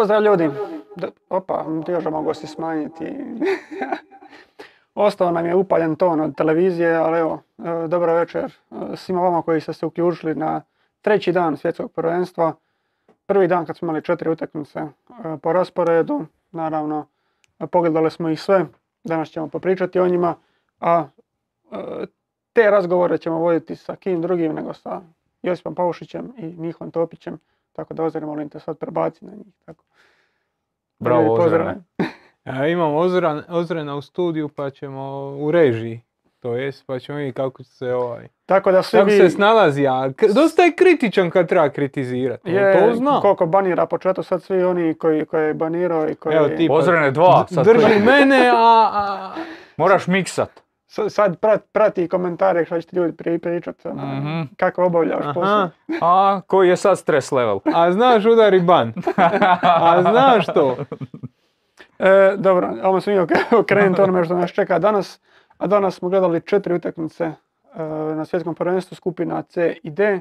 Pozdrav ljudi. Opa, još mogu si smanjiti. Ostao nam je upaljen ton od televizije, ali evo, dobro večer svima vama koji ste se uključili na treći dan svjetskog prvenstva. Prvi dan kad smo imali 4 utakmice po rasporedu, naravno pogledali smo ih sve, danas ćemo popričati o njima, a te razgovore ćemo voditi sa kim drugim nego sa Josipom Paušićem i Mihom Topićem, tako da Ozrena, molim te sad prebaci na njih. Tako. Bravo Ozrena. Imamo Ozrena u studiju pa ćemo u režiji, to jest, pa ćemo vidjeti kako će se Tako da svi se snalazi, a dosta je kritičan kad treba kritizirati, to zna. Koliko banira početo sad svi oni koji je banirao i koji... Evo ti Ozrene 2 sad drži mene, a... Moraš miksat. Sad prati komentare što će ti ljudi pričati, kako obavljaš posao. A koji je sad stres level. A znaš udari ban. A znaš to. Dobro, ovo smo mi okrenuti onome što nas čeka danas. A danas smo gledali 4 utakmice na svjetskom prvenstvu skupina C i D.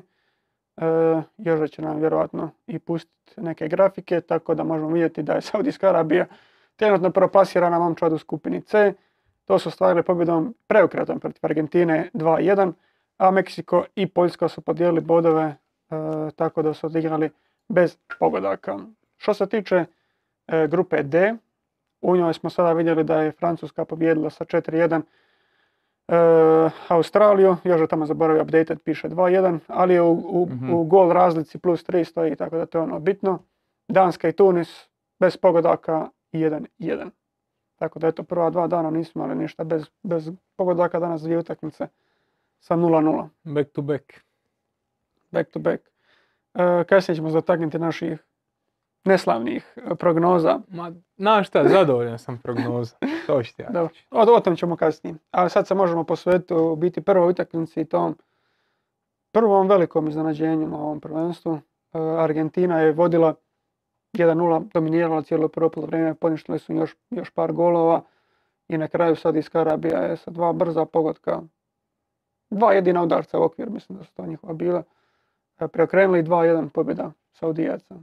Joža će nam vjerojatno i pustiti neke grafike, tako da možemo vidjeti da je Saudijska Arabija trenutno proplasirana momčad u skupini C. To su ostvarili pobjedom preokretom protiv Argentine 2-1, a Meksiko i Poljska su podijelili bodove, tako da su odigrali bez pogodaka. Što se tiče grupe D, u njoj smo sada vidjeli da je Francuska pobijedila sa 4-1 Australiju, još je tamo zaboravio updated, piše 2-1, ali je u gol razlici plus 3 stoji, tako da to je ono bitno. Danska i Tunis bez pogodaka 1-1. Tako da eto, prva dva dana nismo imali ništa bez pogodaka, danas dvije utakmice sa 0-0. Back to back. Back to back. Kasnije ćemo zataknuti naših neslavnih prognoza. Ma, znaš šta, zadovoljan sam prognoza. To što ja. Dobro, o tom ćemo kasnije. Ali sad se možemo posvetiti u biti prvoj utakmici i tom prvom velikom iznenađenju na ovom prvenstvu. Argentina je vodila 1-0, dominirala cijelo prvo poluvreme, poništili su još par golova i na kraju Saudijska Arabija je sa 2 brza pogotka, 2 jedina udarca u okvir, mislim da su to njihova bila, preokrenuli 2-1 pobjeda Saudijaca.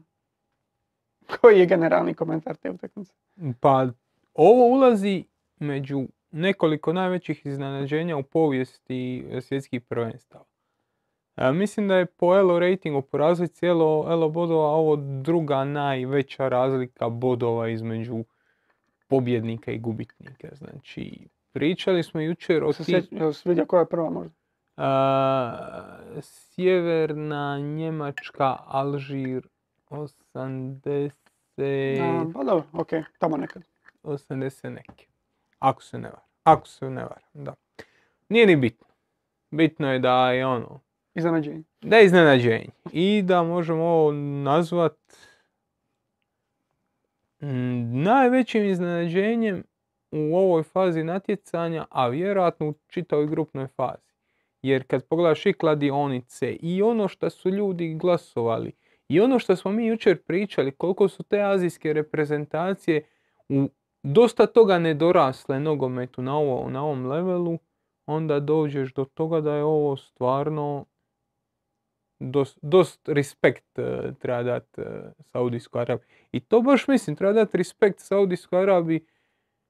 Koji je generalni komentar te utakmice? Pa ovo ulazi među nekoliko najvećih iznenađenja u povijesti svjetskih prvenstava. Mislim da je po ELO ratingu, po razlici ELO bodova, ovo druga najveća razlika bodova između pobjednika i gubitnika. Znači, pričali smo jučer o... Sviđa koja je prva možda? Sjeverna Njemačka, Alžir, 80... Pa dobro, okej, tamo nekad. 80 neke. Ako se ne varam, da. Nije ni bitno. Bitno je da je ono... Iznenađenje. Da je iznenađenje. I da možemo ovo nazvat najvećim iznenađenjem u ovoj fazi natjecanja, a vjerojatno u čitavoj grupnoj fazi. Jer kad pogledaš i kladionice i ono što su ljudi glasovali i ono što smo mi jučer pričali, koliko su te azijske reprezentacije u dosta toga nedorasle nogometu na ovom levelu, onda dođeš do toga da je ovo stvarno dost respekt treba dati Saudijskoj Arabiji. I to baš mislim, treba dati respekt Saudijskoj Arabiji,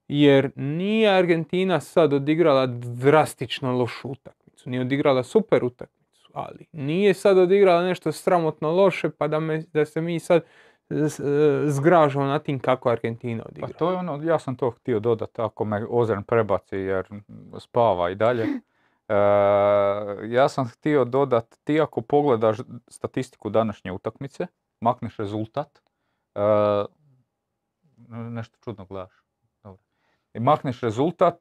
jer nije Argentina sad odigrala drastično lošu utakmicu. Nije odigrala super utakmicu, ali nije sad odigrala nešto sramotno loše pa da se mi sad zgražamo na tim kako Argentina odigra. Pa to je ono, ja sam to htio dodati ako me Ozren prebaci jer spava i dalje. Ja sam htio dodati, ti ako pogledaš statistiku današnje utakmice, makneš rezultat, nešto čudno gledaš. Dobre. I makneš rezultat,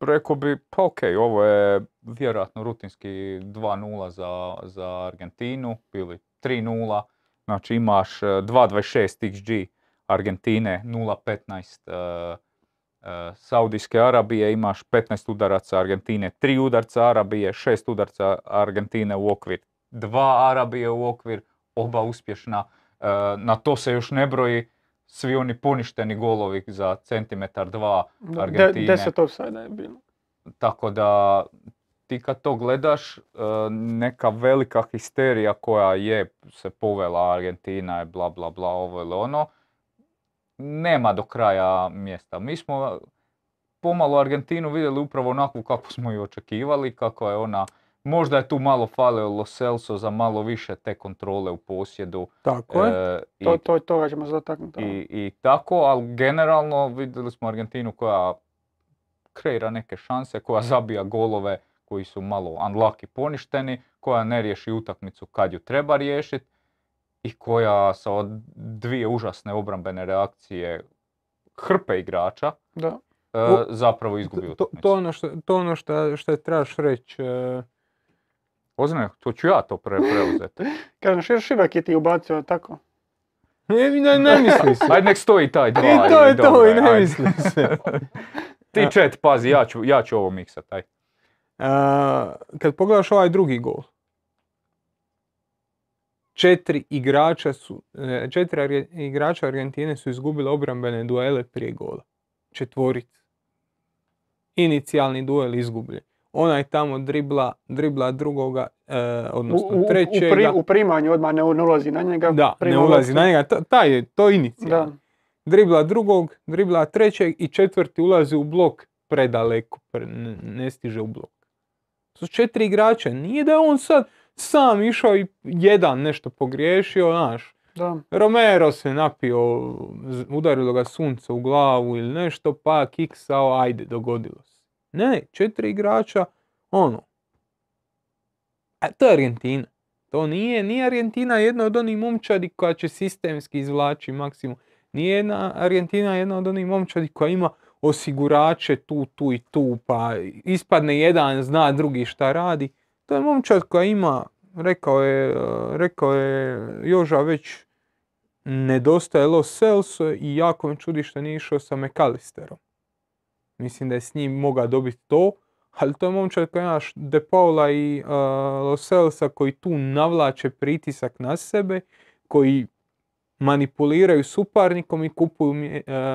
rekao bi pa okej, ovo je vjerojatno rutinski 2-0 za Argentinu ili 3-0. Znači imaš 2.26 XG Argentine, 0.15 Saudijske Arabije, imaš 15 udaraca Argentine, 3 udarca Arabije, 6 udarca Argentine u okvir, 2 Arabije u okvir, oba uspješna. Na to se još ne broji svi oni poništeni golovi za centimetar 2 Argentine. 10 ofsajda je bilo. Tako da... Ti kad to gledaš, neka velika histerija koja je se povela Argentina, bla bla bla, ovo ili ono, nema do kraja mjesta. Mi smo pomalo Argentinu vidjeli upravo onakvu kako smo ju očekivali, kako je ona... Možda je tu malo falio Lo Celso za malo više te kontrole u posjedu. Tako je, toga ćemo se dotaknuti. I tako, ali generalno vidjeli smo Argentinu koja kreira neke šanse, koja zabija golove koji su malo unlucky poništeni, koja ne riješi utakmicu kad ju treba riješiti i koja sa dvije užasne obrambene reakcije hrpe igrača zapravo izgubi utakmicu. To ono što trebaš reći. Ozrena, to ću ja to preuzeti. Kažem, Širak je ti ubacio tako. Ne misli se. Ajde, nek stoji taj dva. I to je to, i ne misli se. Ti čet, pazi, ja ću ovo miksat. Kad pogledaš ovaj drugi gol, četiri igrača Argentine su izgubili obrambene duele prije gola. Četvorica. Inicijalni duel izgubljen. Onaj tamo dribla drugoga, odnosno trećega. U primanju odmah ne ulazi na njega. Da, ne ulazi na njega. Taj je, to inicijalno. Dribla drugog, dribla trećeg i četvrti ulazi u blok predaleko. Ne stiže u blok. To su četiri igrača. Nije da je on sad sam išao i jedan nešto pogriješio, znaš. Da. Romero se napio, udarilo ga sunce u glavu ili nešto, pa kiksao, ajde, dogodilo se. Ne, četiri igrača, ono. A to je Argentina. To nije Argentina jedna od onih momčadi koja će sistemski izvlači maksimum. Nije Argentina jedna od onih momčadi koja ima osigurače tu i tu, pa ispadne jedan, zna drugi šta radi. To je momčad koja ima, rekao je Joža već, nedostaje Lo Celso i jako me čudi što nije išao sa McAllisterom. Mislim da je s njim mogao dobiti to, ali to je momčad koji imaš De Paula i Lo Celsa koji tu navlače pritisak na sebe, koji manipuliraju suparnikom i kupuju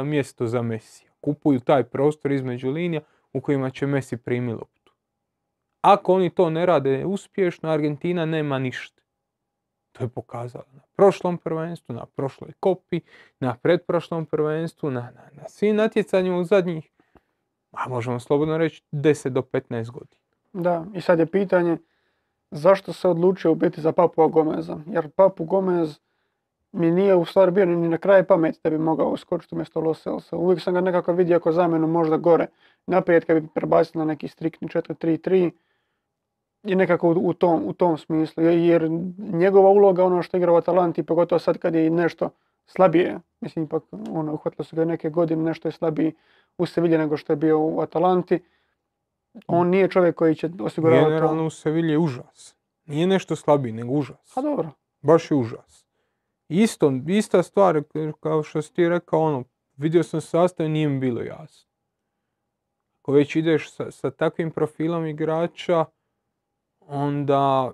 mjesto za Messi. Kupuju taj prostor između linija u kojima će Messi primi loptu. Ako oni to ne rade uspješno, Argentina nema ništa. To je pokazala na prošlom prvenstvu, na prošloj kopi, na pretprošlom prvenstvu, na svim natjecanjima u zadnjih, a možemo slobodno reći, 10 do 15 godina. Da, i sad je pitanje zašto se odlučio biti za Papua Gomeza. Jer Papu Gomez mi nije u stvari bio ni na kraju pameti da bi mogao uskočiti umjesto Lo Celsa. Uvijek sam ga nekako vidio ako zamjenu možda gore. Naprijed kad bi prebacili na neki striktni 4-3-3 i nekako u tom smislu. Jer njegova uloga, ono što igra u Atalanti, pogotovo sad kad je nešto slabije, mislim ipak ono, uhvatilo su ga neke godine, nešto je slabiji u Sevilji nego što je bio u Atalanti. On nije čovjek koji će osiguravati... Generalno u Sevilji je užas. Nije nešto slabiji, nego užas. A dobro. Baš je užas. Ista stvar, kao što si ti rekao, ono, vidio sam sastav, nije mi bilo jasno. Ako već ideš sa takvim profilom igrača, onda...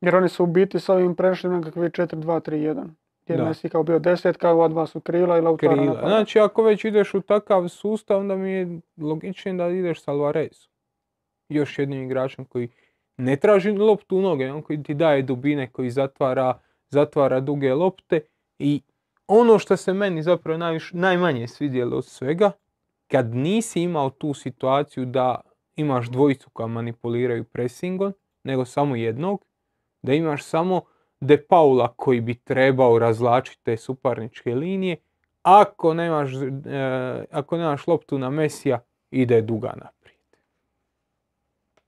Jer oni su u biti sa ovim prešli nekakvi 4-2-3-1. Jer Messi kao bio 10, ova dva su krila i Lautaro napada. Znači, ako već ideš u takav sustav, onda mi je logičnije da ideš sa Alvarezom. Još jednim igračem koji ne traži loptu u noge, on koji ti daje dubine, koji zatvara duge lopte. I ono što se meni zapravo najmanje svidjelo od svega, kad nisi imao tu situaciju da imaš dvojicu koja manipuliraju presingom, nego samo jednog, da imaš samo De Paula koji bi trebao razlačiti te suparničke linije. Ako nemaš loptu na Mesija, ide duga naprijed.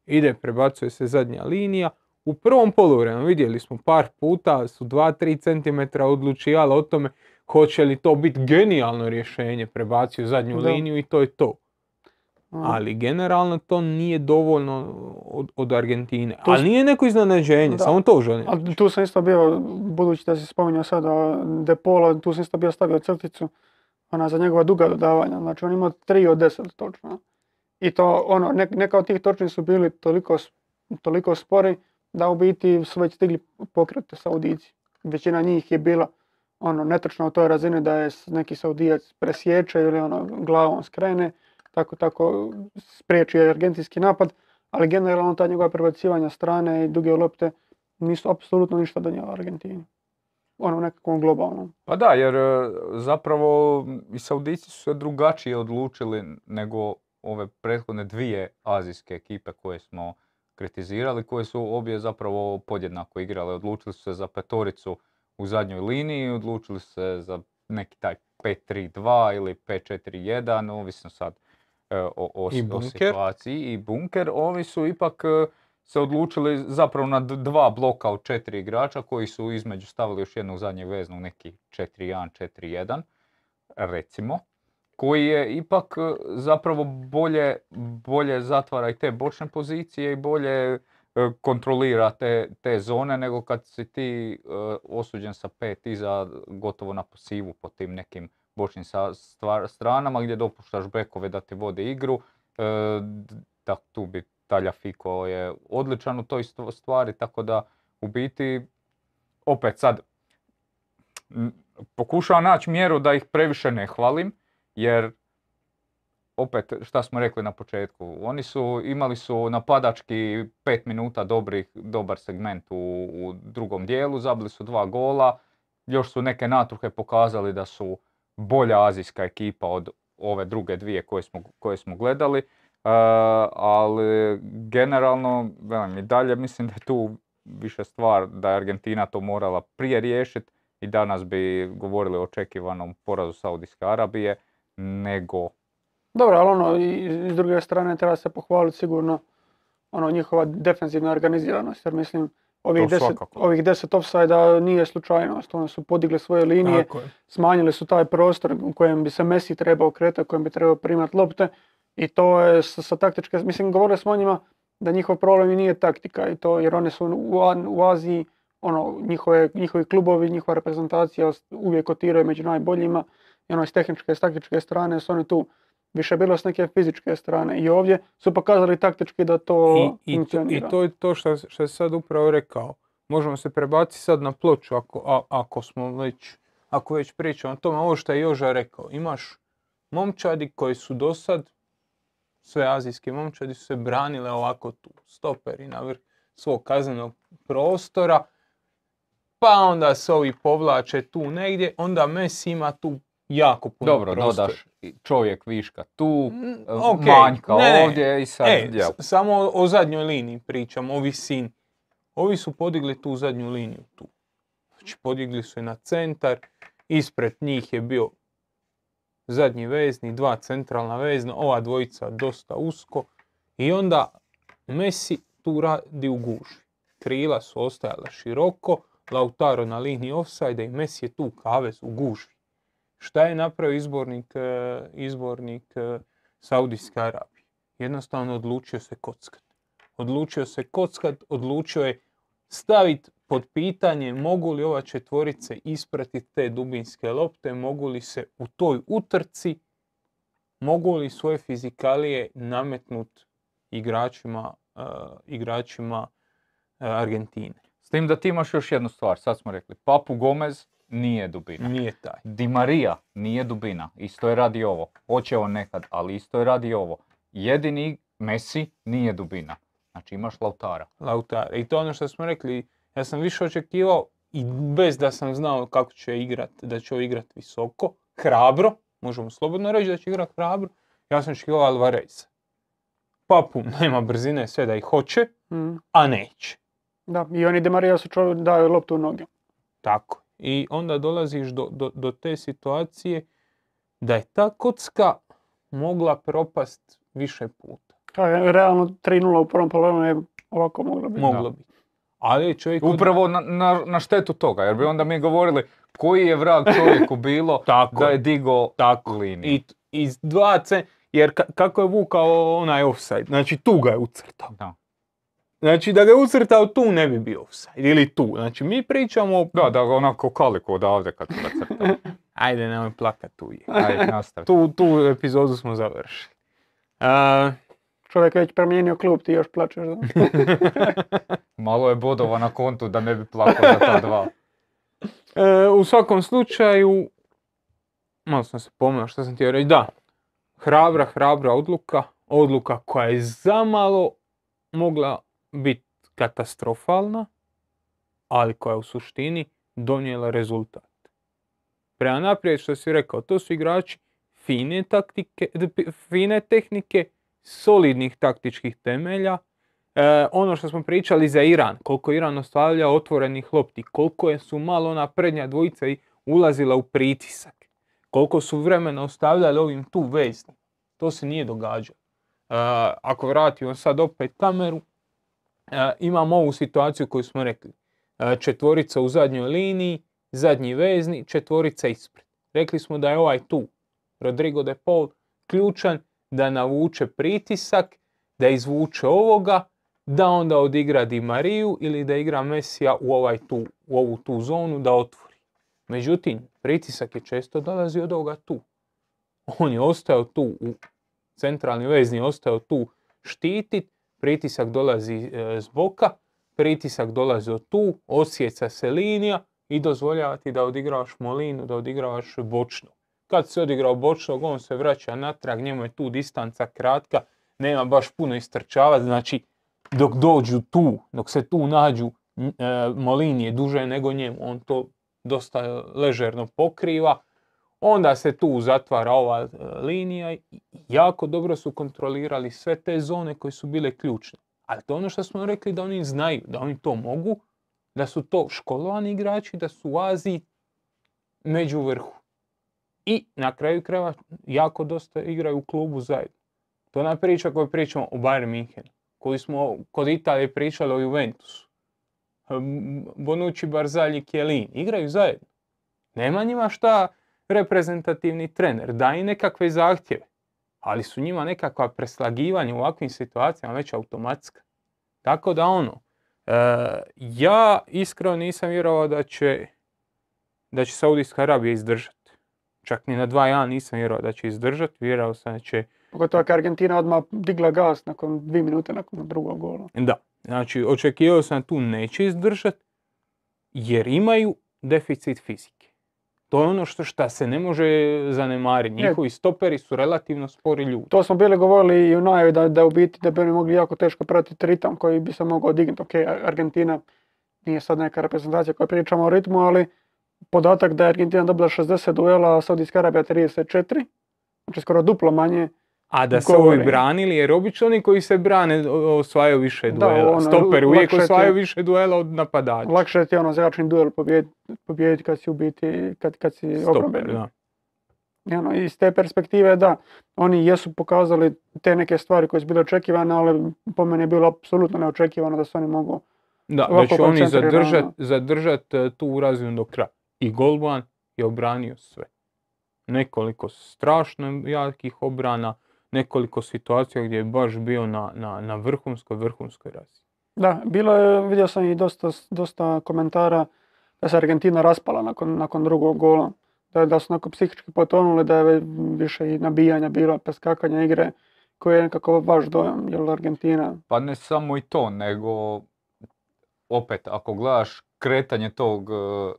Ide, prebacuje se zadnja linija. U prvom poluvremenu vidjeli smo par puta, su 2-3 cm odlučivali o tome hoće li to biti genijalno rješenje. Prebacio zadnju liniju i to je to. Ali generalno to nije dovoljno od Argentine. Ali nije neko iznenađenje, samo to želim. A tu sam isto bio, budući da si spominjao sada De Paula, tu sam isto bio stavio crticu za njegova duga dodavanja. Znači on ima 3 od 10 točno. I to ono, neka od tih točnih su bili toliko spori da u biti su već stigli pokrete Saudijci. Većina njih je bila ono netočno u toj razini da je neki Saudijac presječe ili ono glavom skrene. Tako spriječio argentinski napad, ali generalno ta njegova prebacivanja strane i duge lopte nisu apsolutno ništa donijela Argentini. onom nekakvom globalnom. Pa da, jer zapravo i Saudijci su se drugačije odlučili nego ove prethodne dvije azijske ekipe koje smo kritizirali, koje su obje zapravo podjednako igrale. Odlučili su se za petoricu u zadnjoj liniji, odlučili su se za neki taj 5-3-2 ili 5-4-1, ovisno sad o situaciji. I bunker. Ovi su ipak se odlučili zapravo na dva bloka od četiri igrača koji su između stavili još jednog zadnjeg veznog, neki 4-1, 4-1, recimo, koji je ipak zapravo bolje zatvara i te bočne pozicije i bolje kontrolira te zone nego kad si ti osuđen sa 5 iza gotovo na pasivu po tim nekim bočnim stranama gdje dopuštaš bekove da ti vode igru. Tako tu bi Talja Fiko je odličan u toj stvari, tako da u biti opet sad pokušavam naći mjeru da ih previše ne hvalim, jer opet šta smo rekli na početku, oni su imali su napadački 5 minuta dobar segment u drugom dijelu, zabili su 2 gola, još su neke natruhe pokazali da su bolja azijska ekipa od ove druge dvije koje smo gledali. Ali generalno, i dalje mislim da je tu više stvar da je Argentina to morala prije riješiti i danas bi govorili o očekivanom porazu Saudijske Arabije nego... Dobro, ali ono, i s druge strane treba se pohvaliti sigurno ono, njihova defensivna organiziranost, jer mislim ovih 10 offside-a nije slučajnost, oni su podigli svoje linije, smanjili su taj prostor u kojem bi se Messi trebao kretati, u kojem bi trebao primati lopte. I to je sa taktičke, mislim govorili smo o njima da njihov problem i nije taktika i to, jer oni su u Aziji, ono, njihovi klubovi, njihova reprezentacija uvijek kotiraju među najboljima i ono s tehničke, s taktičke strane su oni tu više bilo s neke fizičke strane i ovdje su pokazali taktički da to funkcionira. I to je to što si sad upravo rekao, možemo se prebaciti sad na ploču ako već pričamo o tome, ovo što je Joža rekao, imaš momčadi koji su do sad sve azijske momčadi su se branile ovako tu, stoperi na vrh svog kaznenog prostora, pa onda se ovi povlače tu negdje, onda Messi ima tu jako puno prostora. Dobro, dodaš čovjek viška tu, manjka ovdje i sad... Samo o zadnjoj liniji pričam, ovi su podigli tu zadnju liniju tu. Znači, podigli su je na centar, ispred njih je bio zadnji vezni, 2 centralna vezna, ova dvojica dosta usko i onda Messi tu radi u guži. Krila su ostajala široko, Lautaro na liniji ofsajda i Messi je tu kavez u guži. Šta je napravio izbornik Saudijske Arabije? Jednostavno odlučio se kockati. Odlučio je staviti pod pitanje mogu li ova četvorica ispratiti te dubinske lopte, mogu li se u toj utrci, mogu li svoje fizikalije nametnuti igračima Argentine. S tim da ti imaš još jednu stvar, sad smo rekli, Papu Gomez nije dubina. Nije taj. Di Maria nije dubina, isto je radi ovo. Hoće on nekad, ali isto je radi ovo. Jedini Messi nije dubina. Znači imaš Lautara. I to je ono što smo rekli, ja sam više očekivao i bez da sam znao kako će igrati, da će igrati visoko, hrabro, možemo slobodno reći da će igrati hrabro, ja sam očekivao Alvarez. Papu nema brzine, sve da ih hoće, a neće. Da, i oni De Maria su čovjek daju loptu u noge. Tako, i onda dolaziš do te situacije da je ta kocka mogla propast više puta. Realno 3-0 u prvom poluvremenu je ovako moglo biti. Moglo biti. Ali čovjek... Upravo na štetu toga, jer bi onda mi govorili koji je vrag čovjeku bilo da je digao takvu liniju. Iz 2 centra, jer kako je vukao onaj offside, znači tu ga je ucrtao. Da. Znači da ga je ucrtao tu ne bi bio offside, ili tu. Znači mi pričamo... Da onako kaliko odavde kad ga crtao. Ajde, nemoj plakat tu je. Ajde, nastavi. Tu epizodu smo završili. Čovjek već promijenio klub, ti još plačeš. Malo je bodova na kontu da ne bi plakao za ta 2. U svakom slučaju, malo sam se pomijao što sam htio reći, da, hrabra odluka koja je zamalo mogla biti katastrofalna, ali koja je u suštini donijela rezultat. Prema naprijed što si rekao, to su igrači fine taktike, fine tehnike, solidnih taktičkih temelja. Ono što smo pričali za Iran, koliko Iran ostavlja otvorenih lopti, koliko su malo ona prednja dvojica i ulazila u pritisak, koliko su vremena ostavljali ovim tu veznim. To se nije događalo. Ako vratimo sad opet kameru, imamo ovu situaciju koju smo rekli. Četvorica u zadnjoj liniji, zadnji vezni, četvorica ispred. Rekli smo da je ovaj tu, Rodrigo De Paul, ključan da navuče pritisak, da izvuče ovoga, da onda odigra Di Mariju ili da igra Messija u ovu tu zonu da otvori. Međutim, pritisak je često dolazi od ovoga tu. On je ostao tu, centralni vezni je ostao tu štitit, pritisak dolazi s boka, pritisak dolazi od tu, osjeća se linija i dozvoljavati da odigravaš molinu, da odigravaš bočno. Kad se odigrao bočnog, on se vraća natrag, njemu je tu distanca kratka, nema baš puno istrčavati, znači dok dođu tu, dok se tu nađu, Molini je duže nego njemu, on to dosta ležerno pokriva, onda se tu zatvara ova linija i jako dobro su kontrolirali sve te zone koje su bile ključne. Ali to je ono što smo rekli da oni znaju, da oni to mogu, da su to školovani igrači, da su u Aziji među vrhu. I na kraju krajeva jako dosta igraju u klubu zajedno. To je ona priča koju pričamo o Bayern Münchenu, koju smo kod Italije pričali o Juventusu. Bonucci, Barzagli, Chiellini igraju zajedno. Nema njima šta reprezentativni trener, daje nekakve zahtjeve, ali su njima nekakva preslagivanja u ovakvim situacijama već automatska. Tako da ono, ja iskreno nisam vjerovao da će Saudijska Arabija izdržati. Čak ni na 2-1 nisam vjerovao da će izdržati, vjerovao sam da će... Pogotovo ako je Argentina odmah digla gas nakon 2 minute nakon drugog gola. Da, znači očekivao sam tu neće izdržati jer imaju deficit fizike. To je ono što se ne može zanemariti. Njihovi stoperi su relativno spori ljudi. To smo bili govorili i u najavi da u biti da bi oni mogli jako teško pratiti ritam koji bi se mogao dignuti. Ok, Argentina nije sad neka reprezentacija koja pričamo o ritmu, ali... Podatak da je Argentina dobila 60 duela, a Saudijska Arabija 34, znači skoro duplo manje. A da se ovi branili, jer obično oni koji se brane osvajaju više duela. Da, stoper uvijek osvajaju više duela od napadača. Lakše ti je ono zračni duel pobijediti kad si u biti, kad si obrambeni. Ono, iz te perspektive da, oni jesu pokazali te neke stvari koje su bile očekivane, ali po meni je bilo apsolutno neočekivano da se oni mogu... Da će oni zadržati tu razinu do kraja. I golman je obranio sve. Nekoliko strašno jakih obrana, nekoliko situacija gdje je baš bio na vrhunskoj razini. Da, bilo je, vidio sam i dosta komentara da se Argentina raspala nakon drugog gola. Da su onako psihički potonuli, da je više i nabijanja bilo, preskakanja igre, koje je nekako vaš dojam, jel Argentina? Pa ne samo i to, nego opet ako gledaš kretanje tog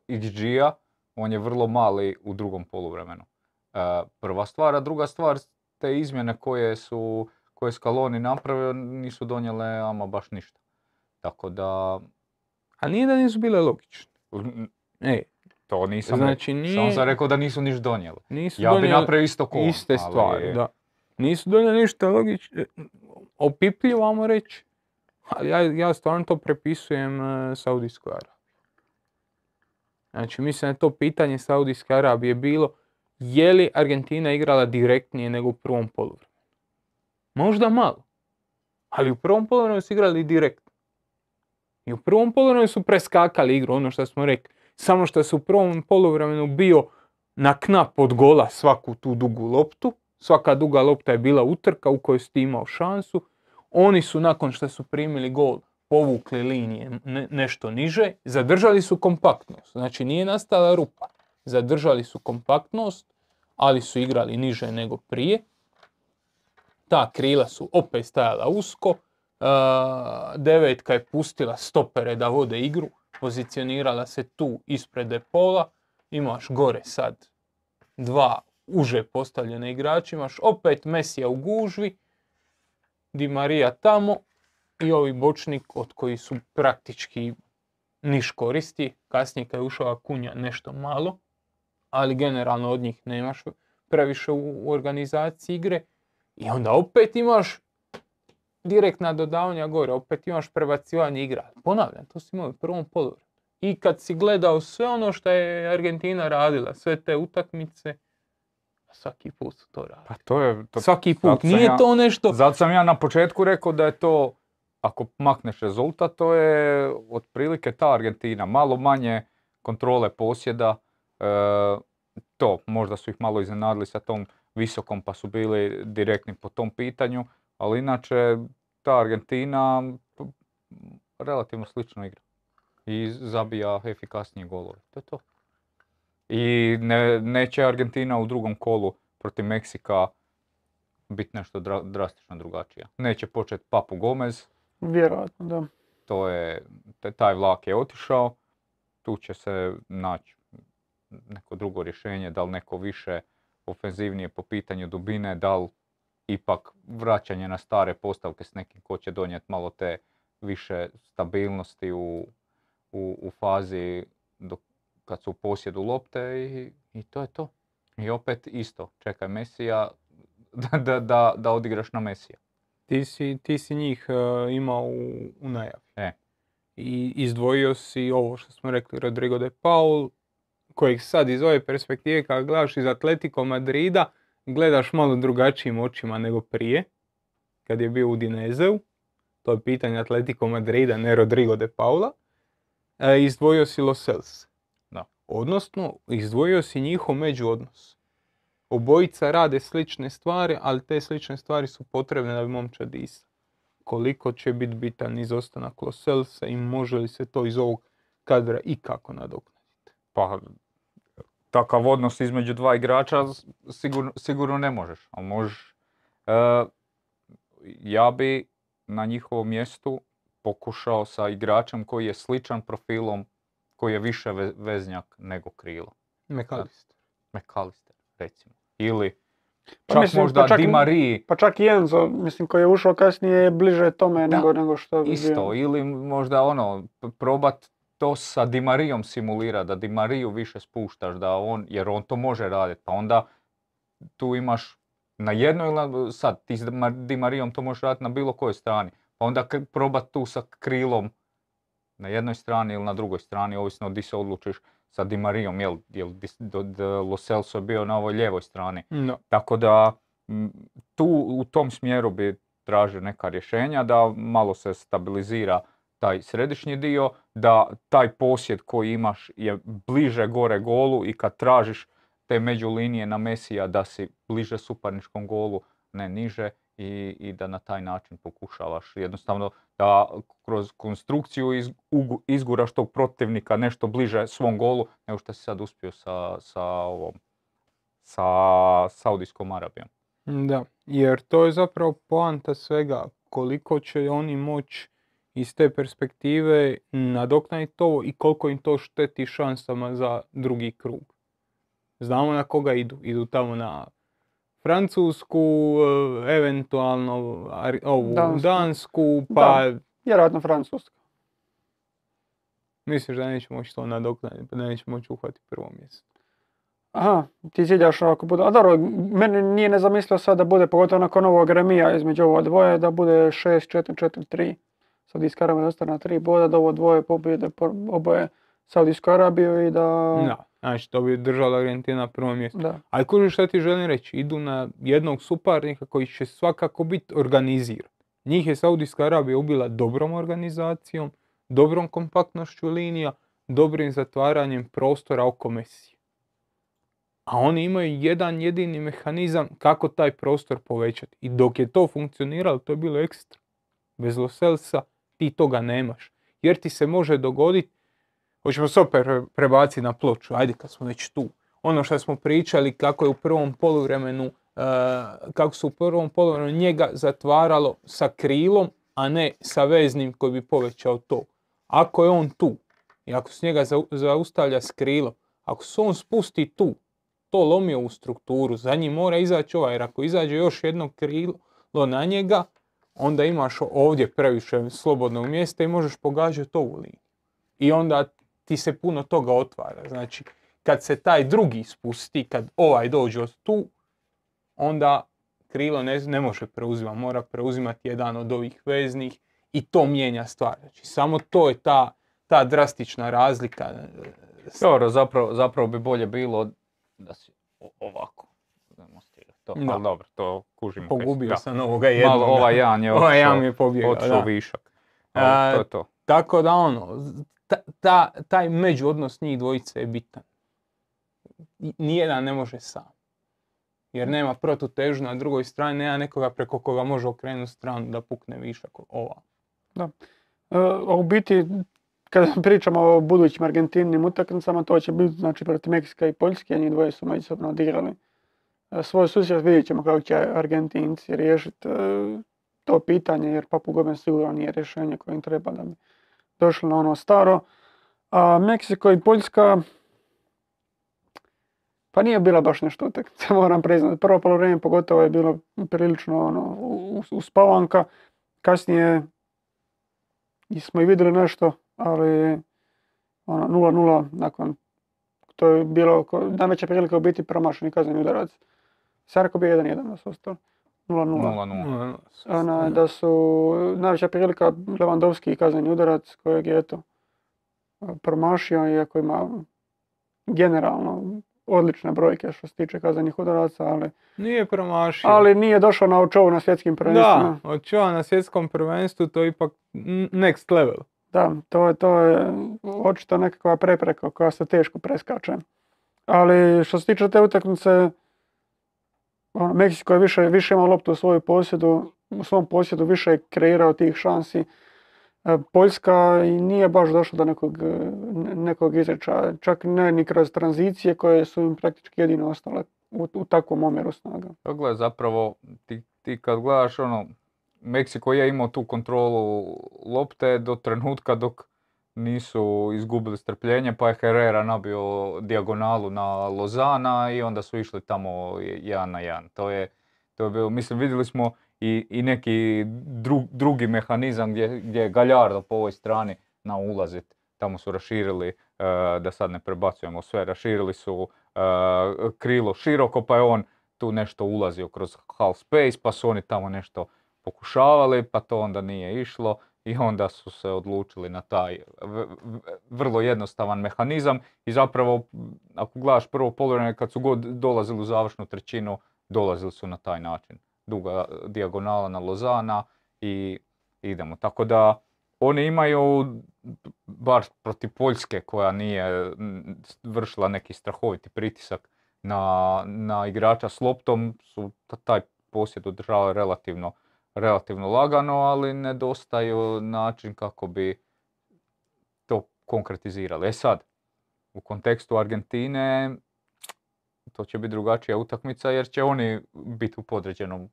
XG-a, on je vrlo mali u drugom poluvremenu. Prva stvar, a druga stvar, te izmjene koje Scaloni napravio nisu donijele ama baš ništa. Tako da... A nije da nisu bile logične. To nisam, znači, samo sam rekao da nisu ništa donijele. Ja bi napravio isto kovo. Iste stvari, da. Nisu donijele ništa logično, opipljivo, vam reći. Ali ja stvarno to prepisujem Saudijskoj Arabiji. Znači, mislim da je to pitanje Saudijske Arabije bilo je li Argentina igrala direktnije nego u prvom poluvremenu. Možda malo, ali u prvom poluvremenu su igrali direktno. I u prvom poluvremenu su preskakali igru, ono što smo rekli. Samo što su u prvom poluvremenu bio na knap od gola svaku tu dugu loptu. Svaka duga lopta je bila utrka u kojoj si imao šansu. Oni su, nakon što su primili gol, povukli linije nešto niže, zadržali su kompaktnost. Znači, nije nastala rupa. Zadržali su kompaktnost, ali su igrali niže nego prije. Ta krila su opet stajala usko. Devetka je pustila stopere da vode igru. Pozicionirala se tu ispred De Paula. Imaš gore sad 2 uže postavljene igrače. Imaš opet Messija u gužvi, Di Maria tamo i ovi bočnik od koji su praktički niš koristi. Kasnije kad je ušao Kunja nešto malo, ali generalno od njih nemaš previše u organizaciji igre. I onda opet imaš direktna dodavanja gore, opet imaš prebacivanje igra. Ponavljam, to si imao u prvom poluvremenu. I kad si gledao sve ono što je Argentina radila, sve te utakmice, svaki put su to radili. Pa to je, to, svaki put, nije ja, to nešto... Zato sam ja na početku rekao da je to, ako makneš rezultat, to je otprilike ta Argentina. Malo manje kontrole posjeda, to možda su ih malo iznenadili sa tom visokom pa su bili direktni po tom pitanju, ali inače ta Argentina relativno slično igra i zabija efikasnije golove. To je to. I neće Argentina u drugom kolu protiv Meksika biti nešto drastično drugačija. Neće početi Papu Gomez. Vjerojatno, da. To je, taj vlak je otišao. Tu će se naći neko drugo rješenje, da li neko više ofenzivnije po pitanju dubine, da li ipak vraćanje na stare postavke s nekim ko će donijeti malo te više stabilnosti u fazi kad su u posjedu lopte i to je to. I opet isto, čekaj Mesija da odigraš na Mesija. Ti si njih imao u najavi. I izdvojio si ovo što smo rekli, Rodrigo De Paul, kojeg sad iz ove perspektive kad gledaš iz Atletico Madrida, gledaš malo drugačijim očima nego prije, kad je bio u Dinezeu. To je pitanje Atletico Madrida, ne Rodrigo De Paula. Izdvojio si Lo Celso. Odnosno, izdvojio si njihov međuodnos. Obojica rade slične stvari, ali te slične stvari su potrebne da bi momčad iza. Koliko će biti bitan izostanak Lo Celsa i može li se to iz ovog kadra i kako nadoknaditi? Pa, takav odnos između dva igrača sigurno ne možeš. Ali možeš. Ja bi na njihovom mjestu pokušao sa igračem koji je sličan profilom, koji je više veznjak nego krilo. McAllister, recimo. Ili čak možda Di Mariji. Pa čak i Enzo, mislim, koji je ušao kasnije je bliže tome nego što bi isto, bio. Ili možda probat to sa Di Marijom simulira, da Di Mariju više spuštaš, jer on to može raditi. Pa onda tu imaš na jednoj, sad ti s Di Marijom to možeš raditi na bilo kojoj strani. Pa onda probat tu sa krilom na jednoj strani ili na drugoj strani, ovisno di se odlučiš sa Di Marijom, jer Lo Celso je bio na ovoj lijevoj strani. No. Tako da tu u tom smjeru bi tražio neka rješenja, da malo se stabilizira taj središnji dio, da taj posjed koji imaš je bliže gore golu i kad tražiš te međulinije na Mesija da si bliže suparničkom golu, ne niže. I da na taj način pokušavaš jednostavno da kroz konstrukciju izguraš tog protivnika nešto bliže svom golu nego što si sad uspio sa Saudijskom Arabijom. Da, jer to je zapravo poanta svega, koliko će oni moći iz te perspektive nadoknaditi ovo i koliko im to šteti šansama za drugi krug. Znamo na koga idu tamo na Francusku, eventualno Dansku, pa... Da, vjerojatno Francuska. Misliš da neće moći to nadoknaditi, pa da neće moći uhvatiti prvo mjesto. Aha, ti ciljaš ako bude... A dobro, meni nije nezamislio sad da bude, pogotovo nakon ovog remija između ovo dvoje, da bude 6-4-4-3. Saudijska Arabija da ostane na 3 boda, da ovo dvoje pobjede oboje Saudijsku Arabiju i da... No. Znači, to bi držala Argentina na prvom mjestu. Ali kuži što ti želim reći, idu na jednog suparnika koji će svakako biti organiziran. Njih je Saudijska Arabija ubila dobrom organizacijom, dobrom kompaktnošću linija, dobrim zatvaranjem prostora oko Mesija. A oni imaju jedan jedini mehanizam kako taj prostor povećati. I dok je to funkcioniralo, to je bilo ekstra. Bez Lo Celsa ti toga nemaš. Jer ti se može dogoditi. Hoćemo se opet prebaciti na ploču, ajde kad smo već tu. Ono što smo pričali kako je u prvom poluvremenu, kako su u prvom poluvremenu njega zatvaralo sa krilom, a ne sa veznim koji bi povećao to. Ako je on tu i ako se njega zaustavlja s krilom, ako se on spusti tu, to lomi u strukturu, za njim mora izaći ovaj, jer ako izađe još jedno krilo na njega, onda imaš ovdje previše slobodnog mjesta i možeš pogađati ovu liniju. I onda ti se puno toga otvara. Znači, kad se taj drugi spusti, kad ovaj dođe od tu, onda krilo ne može preuzimati. Mora preuzimati jedan od ovih veznih i to mijenja stvar. Znači, samo to je ta drastična razlika. Dobro, zapravo bi bolje bilo da si ovako. To, ali dobro, to kužimo. Pogubio sam ovoga jednog. Malo ovaj Jan je odšao višak. To je to. Tako da taj međuodnos njih dvojice je bitan. Nijedan ne može sam. Jer nema protutežu na drugoj strani, nema nekoga preko koga može okrenuti stranu da pukne višak ova. Da. U biti, kada pričamo o budućim Argentinnim utakmicama, to će biti znači protiv Meksika i Poljske, njih dvoje su međusobno odigrali. Svoj susret vidjet ćemo kako će Argentinci riješiti to pitanje, jer Papu Gomez sigurno nije rješenje koje im treba da bi došlo na ono staro. A Meksiko i Poljska, pa nije bila baš nešto utakmica, moram priznati. Prvo polovrijeme pogotovo je bilo prilično uspavanka, kasnije smo i vidjeli nešto, ali 0-0 nakon to je bilo najveća prilika u biti promašeni kazneni udarac. Sarko bio 1-1 da su ostali. 0-0. 0-0. Da su najveća prilika Lewandowski i kazneni udarac kojeg je eto promašio, iako ima generalno odlične brojke što se tiče kaznenih udaraca, ali nije promašio. Ali nije došao na očovu na svjetskim prvenstvima. Da, očova na svjetskom prvenstvu to je ipak next level. Da, to je očito nekakva prepreka koja se teško preskače. Ali što se tiče te utakmice, Meksiko je više imao loptu u svom posjedu, više je kreirao tih šansi. Poljska nije baš došla do nekog izrečaja, čak ne ni kroz tranzicije koje su im praktički jedino ostale u takvom omjeru snaga. Tako je zapravo, ti kad gledaš Meksiko je imao tu kontrolu lopte do trenutka dok nisu izgubili strpljenje, pa je Herrera nabio dijagonalu na Lozana i onda su išli tamo 1-1. To je bilo, mislim, vidjeli smo i neki drugi mehanizam gdje je Galjardo po ovoj strani na ulazit. Tamo su raširili, da sad ne prebacujemo sve, raširili su krilo široko, pa je on tu nešto ulazio kroz half space, pa su oni tamo nešto pokušavali, pa to onda nije išlo i onda su se odlučili na taj vrlo jednostavan mehanizam i zapravo ako gledaš prvo poluvreme kad su god dolazili u završnu trećinu, dolazili su na taj način. Duga dijagonala na Lozana i idemo. Tako da oni imaju, bar protiv Poljske koja nije vršila neki strahoviti pritisak na igrača s loptom, su taj posjed održavali relativno lagano, ali nedostaju način kako bi to konkretizirali. E sad, u kontekstu Argentine to će biti drugačija utakmica jer će oni biti u podređenom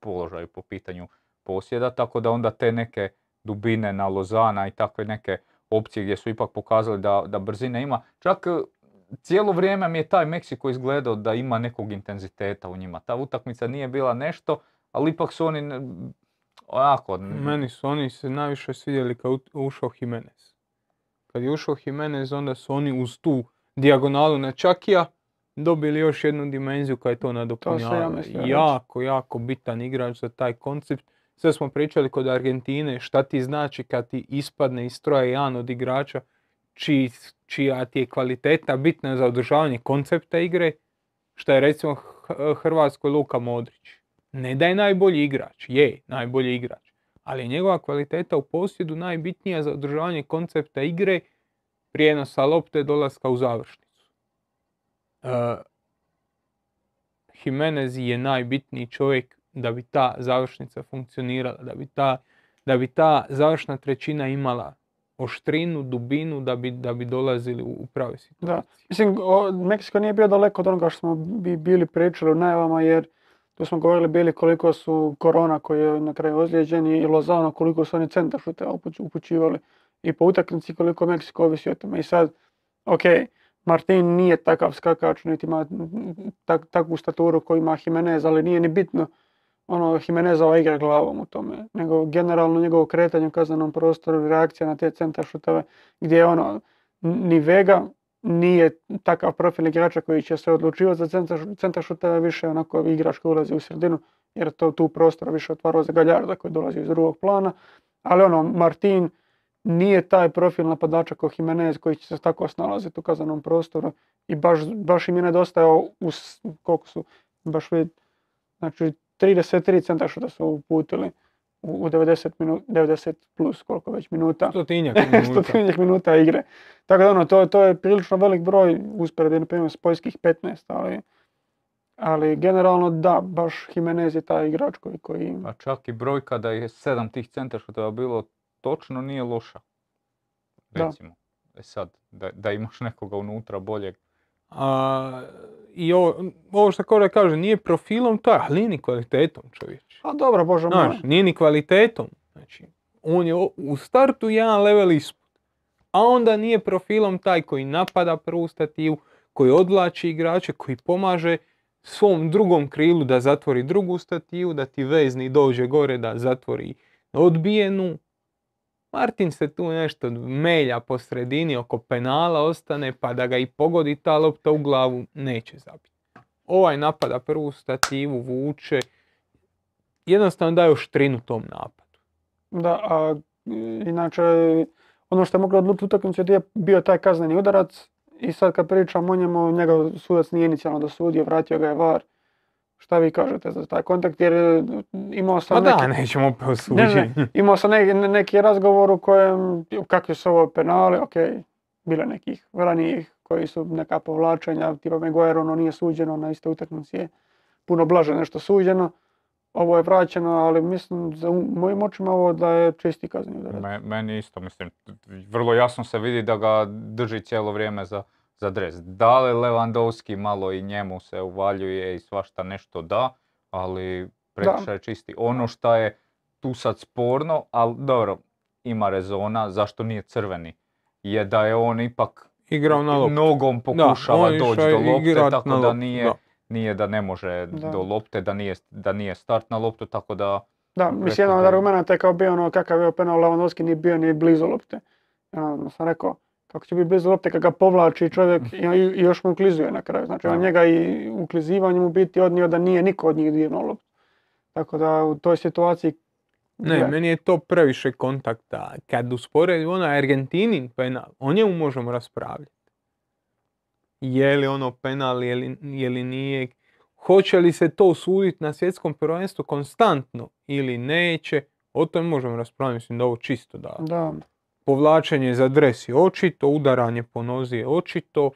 položaju po pitanju posjeda, tako da onda te neke dubine na Lozana i takve neke opcije gdje su ipak pokazali da brzine ima. Čak cijelo vrijeme mi je taj Meksiko izgledao da ima nekog intenziteta u njima. Ta utakmica nije bila nešto, ali ipak su oni onako... Meni su oni se najviše svidjeli kad ušao Jimenez. Kad je ušao Jimenez, onda su oni uz tu dijagonalu na Čakija dobili još jednu dimenziju koja je to nadopunjala. Jako bitan igrač za taj koncept. Sve smo pričali kod Argentine, šta ti znači kad ti ispadne iz stroja jedan od igrača čija ti je kvaliteta bitna za održavanje koncepta igre, šta je recimo Hrvatskoj Luka Modrić. Ne da je najbolji igrač, je najbolji igrač, ali je njegova kvaliteta u posjedu najbitnija za održavanje koncepta igre, prijenosa lopte, dolaska u završnicu. Jimenez je najbitniji čovjek da bi ta završnica funkcionirala, da bi ta završna trećina imala oštrinu, dubinu, da bi dolazili u prave situacije. Da. Mislim, Meksiko nije bio daleko od onoga što smo bili pričali u najavama, jer tu smo govorili bili koliko su Korona koji je na kraju ozlijeđen i Lozano koliko su oni centar šuteva upućivali i po utakmici koliko Meksiko ovisi o tome. I sad, Martin nije takav skakač, niti ima takvu staturu koju ima Jimenez, ali nije ni bitno. ono Jimenezova igra glavom u tome, nego generalno njegovo kretanje u kaznenom prostoru, reakcija na te centaršutove, gdje ono, ni Vega nije takav profil igrača koji će se odlučivati za centaršutove, više onako igrač koji ulazi u sredinu, jer to tu prostora više otvarao za Galjarda koji dolazi iz drugog plana, ali ono, Martin nije taj profil napadača kao Jimenez koji će se tako snalaziti u kaznenom prostoru i baš im je nedostajao koliko su, baš vidjeti, znači 33 centaršuta su uputili u 90 plus koliko već minuta. Stotinjak minuta igre. Tako da ono, to je prilično velik broj usporedbi na primjer s poljskih 15, ali generalno da, baš Jimenez je taj igrač koji... A čak i brojka da je 7 tih centaršuta bilo točno nije loša. Recimo, sad, da imaš nekoga unutra boljeg. I ovo što Kore kaže, nije profilom to, ali nije ni kvalitetom čovječ. A dobro, Bože moj. Znaš, nije ni kvalitetom. Znači, on je u startu jedan level ispod. A onda nije profilom taj koji napada prvu stativu, koji odvlači igrače, koji pomaže svom drugom krilu da zatvori drugu stativu, da ti vezni dođe gore da zatvori odbijenu. Martin se tu nešto melja po sredini, oko penala ostane, pa da ga i pogodi ta lopta u glavu, neće zabiti. Ovaj napada prvu stativu, vuče, jednostavno daje oštrinu tom napadu. Da, a inače, ono što je moglo odlučiti utakmicu je bio taj kazneni udarac i sad kad pričam o njemu, njega sudac nije inicijalno dosudio, vratio ga je VAR. Šta vi kažete za taj kontakt, jer imao sam neki razgovor u kojem, kakvi su ovo penali, ok, bilo nekih ranijih koji su neka povlačenja, tipa Maguire, ono nije suđeno, na iste utakmici je puno blaže nešto suđeno, ovo je vraćeno, ali mislim, za mojim očima ovo da je čisti kazneni udarac. Meni isto, mislim, vrlo jasno se vidi da ga drži cijelo vrijeme za dres. Da li Lewandowski malo i njemu se uvaljuje i svašta nešto da, ali prekršaj je čisti. Ono šta je tu sad sporno, ali dobro, ima rezona zašto nije crveni, je da je on ipak nogom pokušava doći do lopte, tako da nije da ne može do lopte, da nije start na loptu, tako da... Da, mislim, jedan od argumenta je kao bio ono kakav je penal, Lewandowski nije bio ni blizu lopte. Sam rekao, kako će biti bez lopte kad ga povlači čovjek i još mu uklizuje na kraju. Znači on njega i uklizivanjem u biti odnio da nije niko od njih dirnuo loptu. Tako da u toj situaciji... Ne, meni je to previše kontakta. Kad usporedimo na Argentinin penal, o njemu možemo raspravljati. Je li ono penal, je li nije. Hoće li se to suditi na svjetskom prvenstvu konstantno ili neće, o tome možemo raspravljati. Mislim da ovo čisto da... Povlačenje za dres je očito, udaranje po nozi je očito.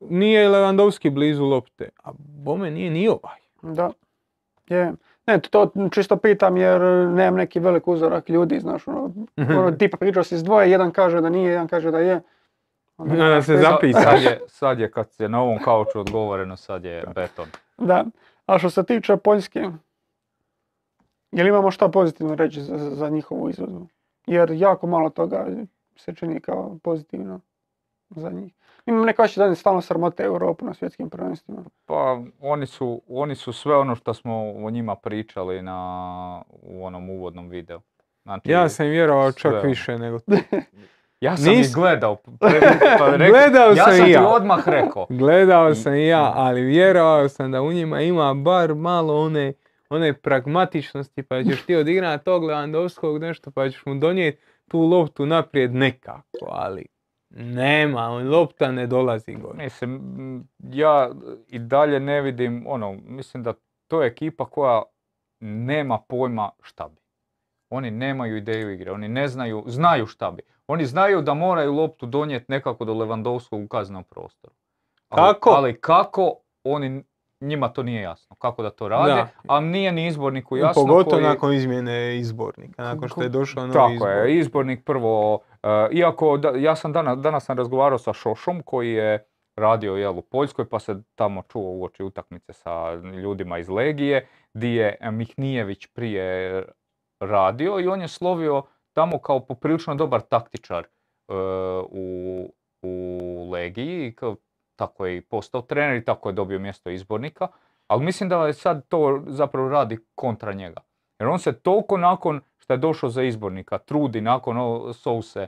Nije Lewandowski blizu lopte, a bome nije ni ovaj. Da. Je. Ne, to čisto pitam jer nemam neki velik uzorak ljudi, znaš, ono tipa pričao si s dvoje, jedan kaže da nije, jedan kaže da je. Da se zapisa. Sad je kad se na ovom kauču odgovoreno, sad je beton. Da, a što se tiče Poljske, je li imamo šta pozitivno reći za njihovu izvedbu? Jer jako malo toga se čini kao pozitivno za njih. Imam neka oči da stalno sramote Europu na svjetskim prvenstvima. Pa oni su sve ono što smo o njima pričali u onom uvodnom videu. Znači, ja sam vjerovao čak više nego ti. Ja sam ih gledao. Gledao sam i ja. Ja sam ti odmah rekao. Gledao sam i ja, ali vjerovao sam da u njima ima bar malo one pragmatičnosti, pa ćeš ti odigrati tog Lewandowskog nešto, pa ćeš mu donijeti tu loptu naprijed nekako, ali nema, lopta ne dolazi gore. Mislim, ja i dalje ne vidim, mislim da to je ekipa koja nema pojma šta bi. Oni nemaju ideju igre, oni ne znaju šta bi. Oni znaju da moraju loptu donijeti nekako do Lewandowskog u kaznenom prostoru. Ali kako oni... Njima to nije jasno kako da to rade, a nije ni izborniku jasno. Pogotovo nakon izmjene izbornika, nakon što je došao novi izbornik. Tako je, izbornik prvo, iako ja sam danas razgovarao sa Šošom koji je radio u Poljskoj pa se tamo čuo uoči utakmice sa ljudima iz Legije, di je Mihnijević prije radio i on je slovio tamo kao poprilično dobar taktičar u Legiji. Tako je i postao trener i tako je dobio mjesto izbornika. Ali mislim da je sad to zapravo radi kontra njega. Jer on se toliko nakon što je došao za izbornika, trudi nakon Souse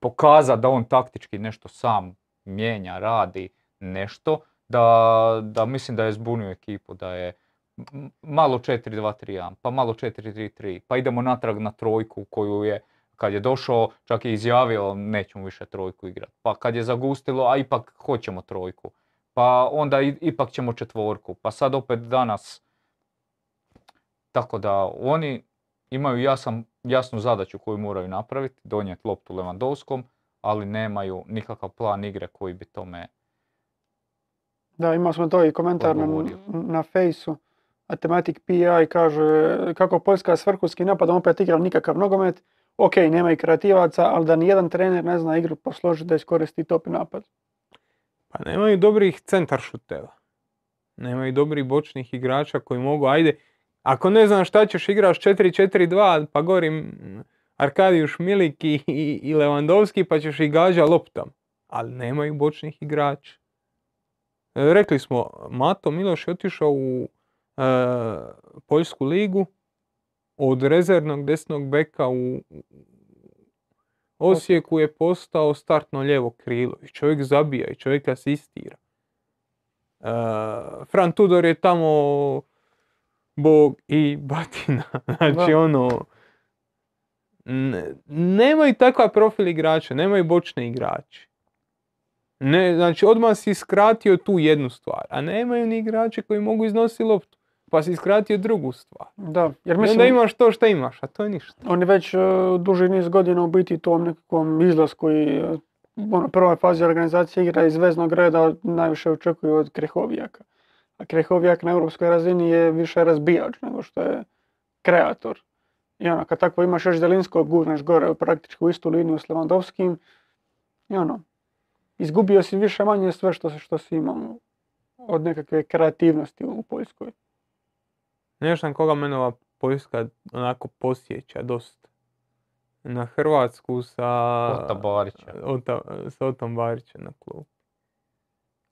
pokaza da on taktički nešto sam mijenja, radi nešto, da mislim da je zbunio ekipu, da je malo 4-2-3-1, pa malo 4-3-3, pa idemo natrag na trojku koju je, kad je došao, čak je izjavio nećemo više trojku igrati, pa kad je zagustilo, a ipak hoćemo trojku, pa onda ipak ćemo četvorku, pa sad opet danas. Tako da oni imaju jasnu zadaću koju moraju napraviti, donijeti loptu Lewandowskom, ali nemaju nikakav plan igre koji bi tome... Da, imali smo to i komentar na fejsu. Matematik PI kaže kako Poljska s vrhunskim napadom opet igra nikakav nogomet. Ok, nema i kreativaca, ali da nijedan trener ne zna igru posložiti da iskoristi top napad. Pa nemaju dobrih centaršuteva. Nemaju dobrih bočnih igrača koji mogu, ajde, ako ne znam šta ćeš igraš 4-4-2, pa govorim Arkadijuš Milik i Lewandowski, pa ćeš i gađa loptam. Ali nemaju bočnih igrača. Rekli smo, Mato Miloš je otišao u Poljsku ligu od rezervnog desnog beka u Osijeku je postao startno lijevo krilo i čovjek zabija i čovjek asistira. Fran Tudor je tamo bog i batina, znači ono, nemaju takav profil igrača, nemaju bočne igrače. Ne, znači odmah si skratio tu jednu stvar, a nemaju ni igrače koji mogu iznositi loptu, pa si skratio drugu stvar. Da, jer mislim, onda imaš to što imaš, a to je ništa. Oni već duži niz godina u biti tom nekakvom izlasku i prvoj fazi organizacije igra iz veznog reda najviše očekuju od Krehovijaka. A Krehovijak na europskoj razini je više razbijač nego što je kreator. I ono, kad tako imaš još Zelinskog, gurneš gore praktički u istu liniju s Lewandowskim i ono, izgubio si više manje sve što si imao od nekakve kreativnosti u Poljskoj. Ne znam koga mene ova Poljska onako posjeća dosta. Na Hrvatsku sa Otom Barićem na klubu.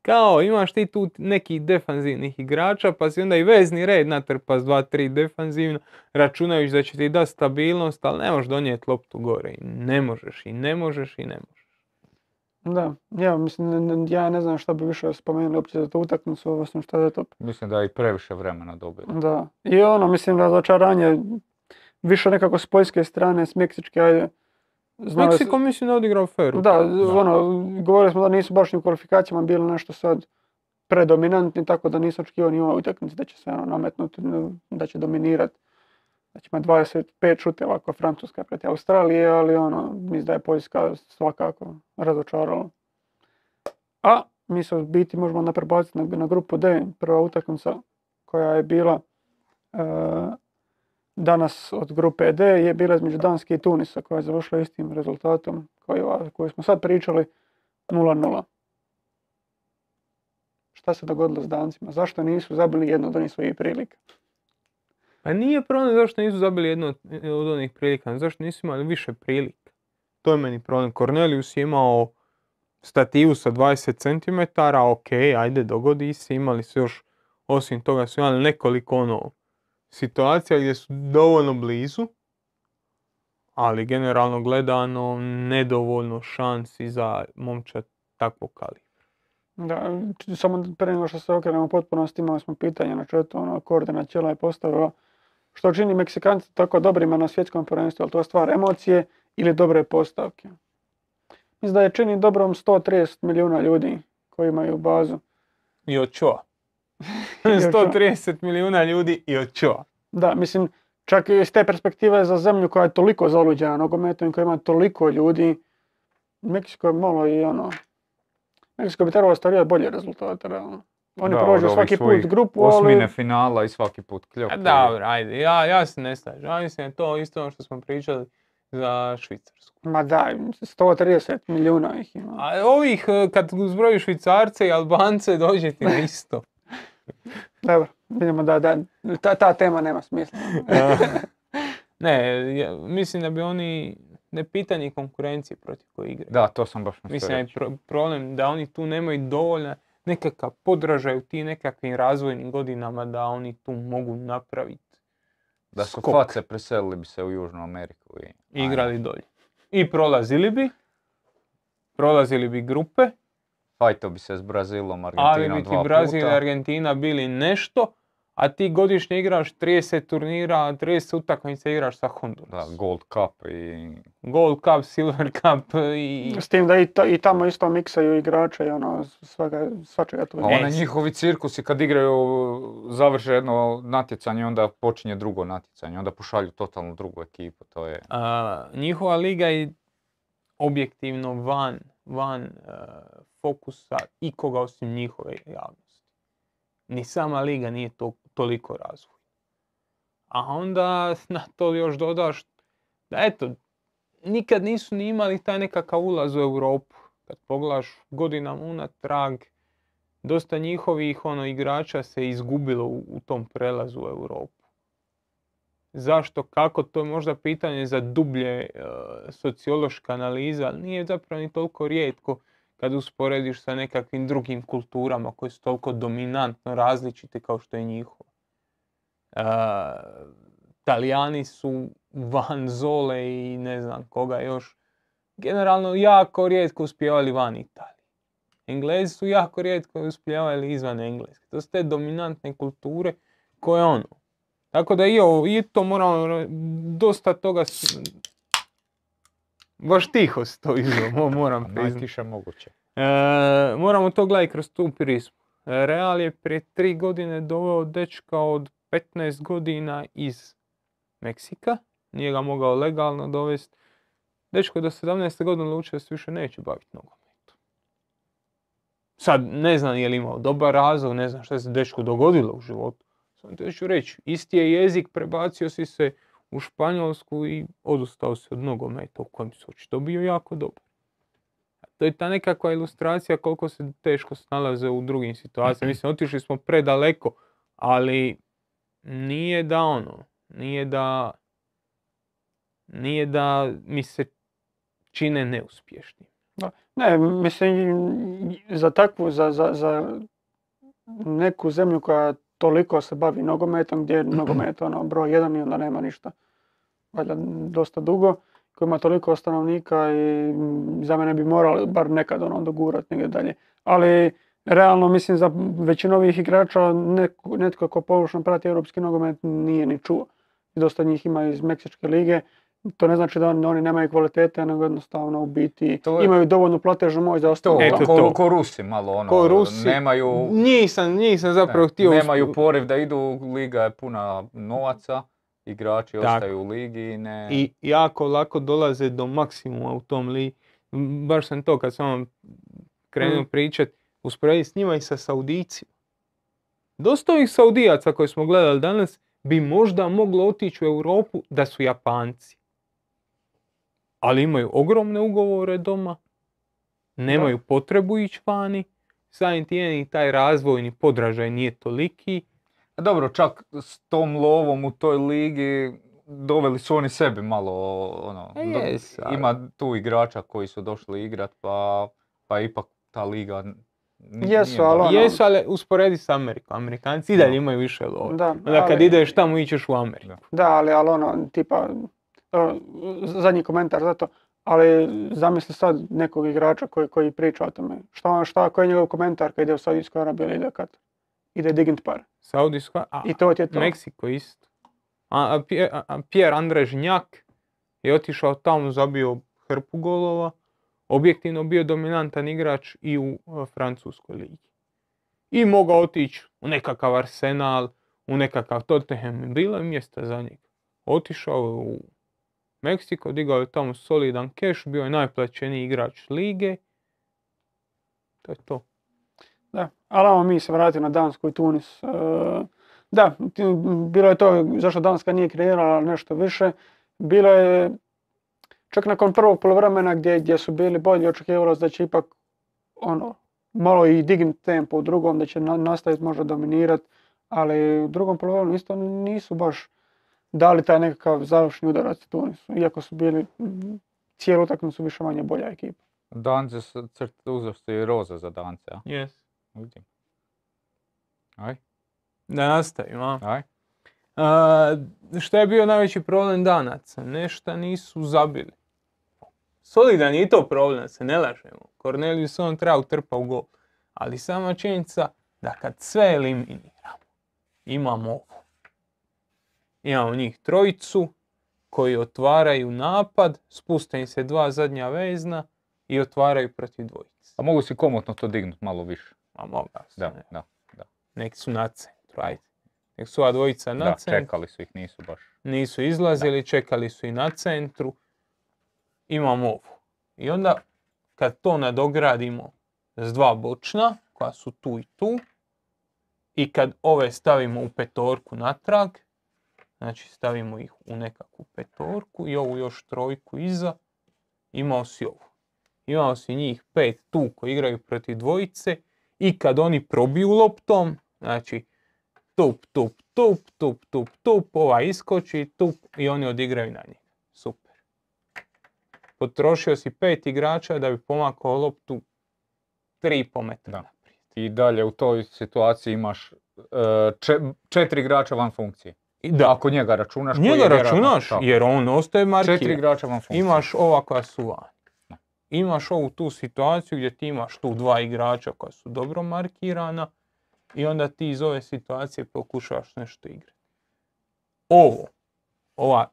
Kao imaš ti tu nekih defanzivnih igrača, pa si onda i vezni red natrpaš 2-3 defanzivno, računajući da će ti dati stabilnost, ali ne možeš donijeti loptu gore. I ne možeš, i ne možeš, i ne možeš. Da, ja ne znam šta bi više spomenuli uopće za tu utakmicu, osim šta je to. Mislim da je i previše vremena dobio. Da, i ono, mislim, razočaranje više nekako s poljske strane, s meksičke, ajde. Meksiko mislim da odigrao feru. Da, ono, govorili smo da nisu baš ni u kvalifikacijama bili nešto sad predominantni, tako da nisu očekivao ni u ovoj utakmici da će se ono nametnuti, da će dominirati. Znači ima 25 šuteva ako Francuska preti Australije, ali ono, mislim da je Poljska svakako razočarala. A mi se u biti možemo naprebaciti na grupu D, prva utakmica koja je bila danas od grupe D je bila između Danske i Tunisa koja je završila istim rezultatom koji smo sad pričali 0-0. Šta se dogodilo s Dancima? Zašto nisu zabili jednu od onih svojih prilika? Pa nije problem zašto nisu zabili jednu od onih prilika, zašto nisu imali više prilika. To je meni problem. Cornelius je imao stativu sa 20 cm, ok, ajde, dogodi se, imali su još, osim toga su imali nekoliko ono situacija gdje su dovoljno blizu, ali generalno gledano nedovoljno šansi za momčad takvog kalibra. Da, samo prije nego što se okrenemo u potpunosti imali smo pitanje na četu, ono, koordina čela je postavila što čini Meksikanci tako dobrima na svjetskom prvenstvu, ali to je stvar emocije ili dobre postavke. Mislim da je čini dobrom 130 milijuna ljudi koji imaju bazu. I Ochoa. 130 milijuna ljudi i Ochoa. Da, mislim, čak i s te perspektive za zemlju koja je toliko zaluđena nogometom i koja ima toliko ljudi, Meksiko je malo i ono... Meksiko bi trebalo ostvarivati bolje rezultate, realno. Oni prođu svaki put grupu, ali... Osmine finala i svaki put kljoku. Da, ajde, ja se ne slažem. Ja mislim, to isto ono što smo pričali za Švicarsku. Ma da, 130 milijuna ih ima. A ovih, kad zbrojiš Švicarce i Albance, dođe ti na isto. Dobro, vidimo da ta tema nema smisla. Ne, mislim da bi oni... Ne pitanje konkurencije protiv koje igre. Da, to sam baš mislio reći. Mislim, problem da oni tu nemaju dovoljno nekakav podražaj u ti nekakvim razvojnim godinama da oni tu mogu napraviti. Da su face preselili bi se u Južnu Ameriku i igrali dolje. I prolazili bi grupe. Fajto bi se s Brazilom, Argentinom dva puta. Ali bi ti Brazil i Argentina bili nešto, a ti godišnje igraš 30 turnira, 30 utakmica igraš sa Honduras. Da, Gold Cup, Silver Cup i... S tim da i tamo isto miksaju igrače i ono, svačega tu. A onaj njihovi cirkusi kad igraju, završe jedno natjecanje, onda počinje drugo natjecanje, onda pošalju totalno drugu ekipu, to je... Njihova liga je objektivno van fokusa ikoga osim njihove javnosti. Ni sama liga nije toliko razvoj. A onda na to još dodaš da eto, nikad nisu ni imali taj nekakav ulaz u Europu. Kad pogledaš godinama unatrag, dosta njihovih igrača se izgubilo u tom prelazu u Europu. Zašto, kako, to je možda pitanje za dublje sociološka analiza, ali nije zapravo ni toliko rijetko kad usporediš sa nekakvim drugim kulturama koje su toliko dominantno različite kao što je njihovo. Talijani su van Zole i ne znam koga još. Generalno jako rijetko uspijevali van Italije. Englezi su jako rijetko uspijevali izvan Engleske. To su te dominantne kulture koje Tako da i to moramo dosta toga... Baš tiho se to izgleda, moram priznati. Moguće. Moramo to gledati kroz tu prizmu. Real je prije 3 godine doveo dečka od 15 godina iz Meksika. Nije ga mogao legalno dovesti. Dečko do 17. godine odlučio se više neće baviti nogometom. Sad ne znam je li imao dobar razlog, ne znam što se dečku dogodilo u životu. Samo to ću reći, isti je jezik, prebacio si se u Španjolsku i odustao se od nogometa u kojem se očito bio jako dobar. To je ta nekakva ilustracija koliko se teško snalaze u drugim situacijama. Mislim, otišli smo predaleko, ali nije da mi se čine neuspješni. Ne, mislim, za neku zemlju koja toliko se bavi nogometom, gdje je nogomet broj 1 i onda nema ništa. Valjda dosta dugo, koji ima toliko stanovnika i za mene bi morali bar nekad dogurati negdje dalje. Ali realno mislim za većinu ovih igrača netko ko površno prati europski nogomet nije ni čuo. Dosta njih ima iz Meksičke lige. To ne znači da oni nemaju kvalitete, nego jednostavno u biti imaju dovoljnu platežnu moć za ostalo. Ko Rusi malo nemaju... Nisam zapravo htio... Nemaju poriv da idu, liga je puna novaca, igrači ostaju u ligi i ne... I jako lako dolaze do maksimuma u tom ligi. Baš sam to kad sam vam krenuo pričat, usporediti s njima i sa Saudijcima. Dosta ovih Saudijaca koje smo gledali danas bi možda moglo otići u Europu da su Japanci. Ali imaju ogromne ugovore doma, nemaju potrebu ići vani, samim time i taj razvojni podražaj nije toliki. Dobro, čak s tom lovom u toj ligi doveli su oni sebi malo, ima tu igrača koji su došli igrat, pa ipak ta liga... Jesu, ali usporedi s Amerikom. Amerikanci i dalje imaju više love. Onda kad ideš tamo ićeš u Ameriku. Da, ali tipa, zadnji komentar za to, ali zamisli sad nekog igrača koji priča o tome. Koji je njegov komentar kad ide u Saudijsku Arabiju ili kad ide dignut par? Saudijska, i to ti je to. Meksiko isto. Pierre Andre Žnjak je otišao tamo, zabio hrpu golova. Objektivno bio dominantan igrač i u Francuskoj ligi. I mogao otići u nekakav Arsenal, u nekakav Tottenham, bilo je mjesta za njega. Otišao u Meksiko, digao je tamo solidan keš, bio je najplaćeniji igrač lige. To je to. Da, ali mi se vratimo na Dansku i Tunis. Da, bilo je to zašto Danska nije kreirala nešto više. Bilo je... Čak nakon prvog polovremena gdje su bili bolji, očekivalo se da će ipak malo i dignut tempo u drugom, da će nastaviti možda dominirati, ali u drugom polovremenu isto nisu baš dali taj nekakav završni udarac Tunisu, iako su bili cijelu utakmicu više manje bolja ekipa. Dance, uzeo ste i roze za Dance, a? Yes. Uđem. Aj. Da nastavim, a? Aj. Šta je bio najveći problem Danaca? Nešta nisu zabili. Solidan je i to problem, se ne lažemo. Cornelius on treba utrpa u gol. Ali sama činjenica da kad sve eliminiramo, imamo ovo. Imamo njih trojicu koji otvaraju napad, spuste im se dva zadnja vezna i otvaraju protiv dvojice. A mogu si komotno to dignuti malo više. A mogu se, da, ne. Da, da. Neki su na centru, ajde. Nek su ova dvojica na centru. Da, čekali su ih, nisu baš. Nisu izlazili, da. Čekali su i na centru. Imamo ovo. I onda kad to nadogradimo s dva bočna, koja su tu i tu, i kad ove stavimo u petorku natrag, znači stavimo ih u nekakvu petorku i ovu još trojku iza, imao si ovo. Imao si njih pet tu koji igraju protiv dvojice i kad oni probiju loptom, znači tup, tup, tup, tup, tup, tup, ovaj iskoči, tup i oni odigraju na njih. Super. Potrošio si pet igrača da bi pomakao loptu 3,5 metra naprijed. I dalje u toj situaciji imaš 4 igrača van funkcije. Da. Ako njega računaš, njega računaš jer on ostaje markiran. 4 igrača van funkcije. Imaš ova koja su van. Imaš ovu tu situaciju gdje ti imaš tu dva igrača koja su dobro markirana i onda ti iz ove situacije pokušavaš nešto igrati. Ovo, ova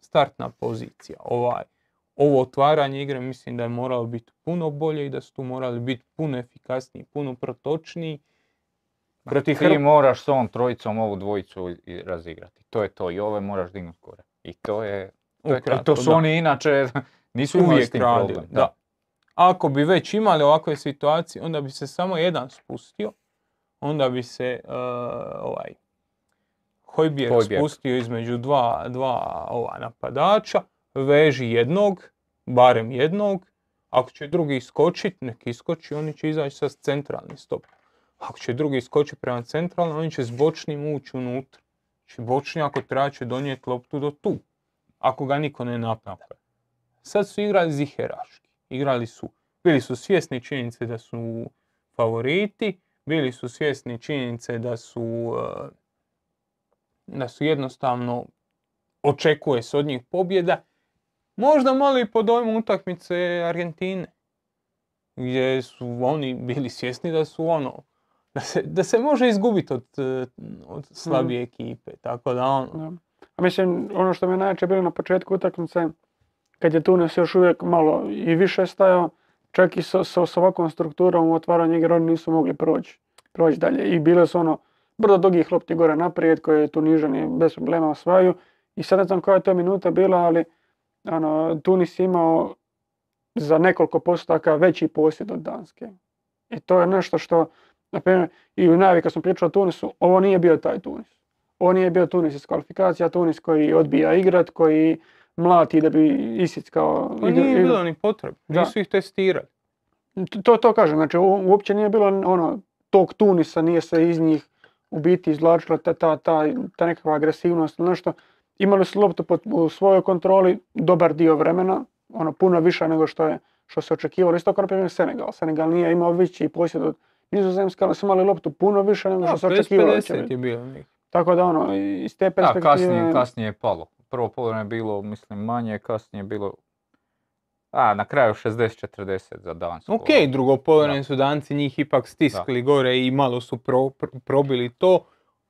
startna pozicija, ovo otvaranje igre mislim da je moralo biti puno bolje i da su tu morali biti puno efikasniji, puno protočniji. Ti moraš s ovom trojicom ovu dvojicu razigrati. To je to. I ove moraš dignuti gore. I to je... To su oni inače nisu imali s tim problem. Da. Ako bi već imali ovakve situacije, onda bi se samo jedan spustio. Onda bi se Hojbjerg spustio između dva napadača. Veži jednog, barem jednog. Ako će drugi iskočiti, nek iskoči, oni će izaći sa centralni stop. Ako će drugi iskoči prema centralno, oni će s bočnim ući unutra. Znači bočni ako treba će donijeti loptu do tu. Ako ga niko ne napada. Sad su igrali ziheraški. Bili su svjesni činjenice da su favoriti. Bili su svjesni činjenice da su jednostavno očekuje se od njih pobjeda. Možda malo i po dojmu utakmice Argentine. Gdje su oni bili svjesni da su da se može izgubiti od slabije ekipe, tako da . A mislim, ono što me najjače bilo na početku utakmice, kad je Tunis još uvijek malo i više stajao, čak i s ovakvom strukturom u otvaranju igre oni nisu mogli proći dalje. I bile su brdo dugih lopti gore naprijed koje Tunižani bez problema osvajaju. I sad ne znam koja je to minuta bila, ali Tunis je imao za nekoliko postotaka veći posjed od Danske. I to je nešto što, na primjer, i u najavi kad smo pričali o Tunisu, ovo nije bio taj Tunis. Ovo nije bio Tunis iz kvalifikacija, Tunis koji odbija igrat, koji mlati da bi isickao... Pa nije bilo ni potrebe, nisu ih testirali. To kažem, znači uopće nije bilo tog Tunisa, nije se iz njih u biti izvlačila ta nekakva agresivnost, nešto. Imali su loptu u svojoj kontroli dobar dio vremena, puno više nego što se očekivalo. Isto kao na primjer Senegal. Senegal nije imao veći posjed od Nizozemske, ali su imali loptu puno više nego što se očekivalo. 50 je bilo njih. Tako da iz te perspektive... kasnije je palo. Prvo polovreme je bilo, mislim, manje, kasnije je bilo... na kraju 60-40 za Dansku. Okej, drugo polovreme su Danci njih ipak stiskli gore i malo su probili to,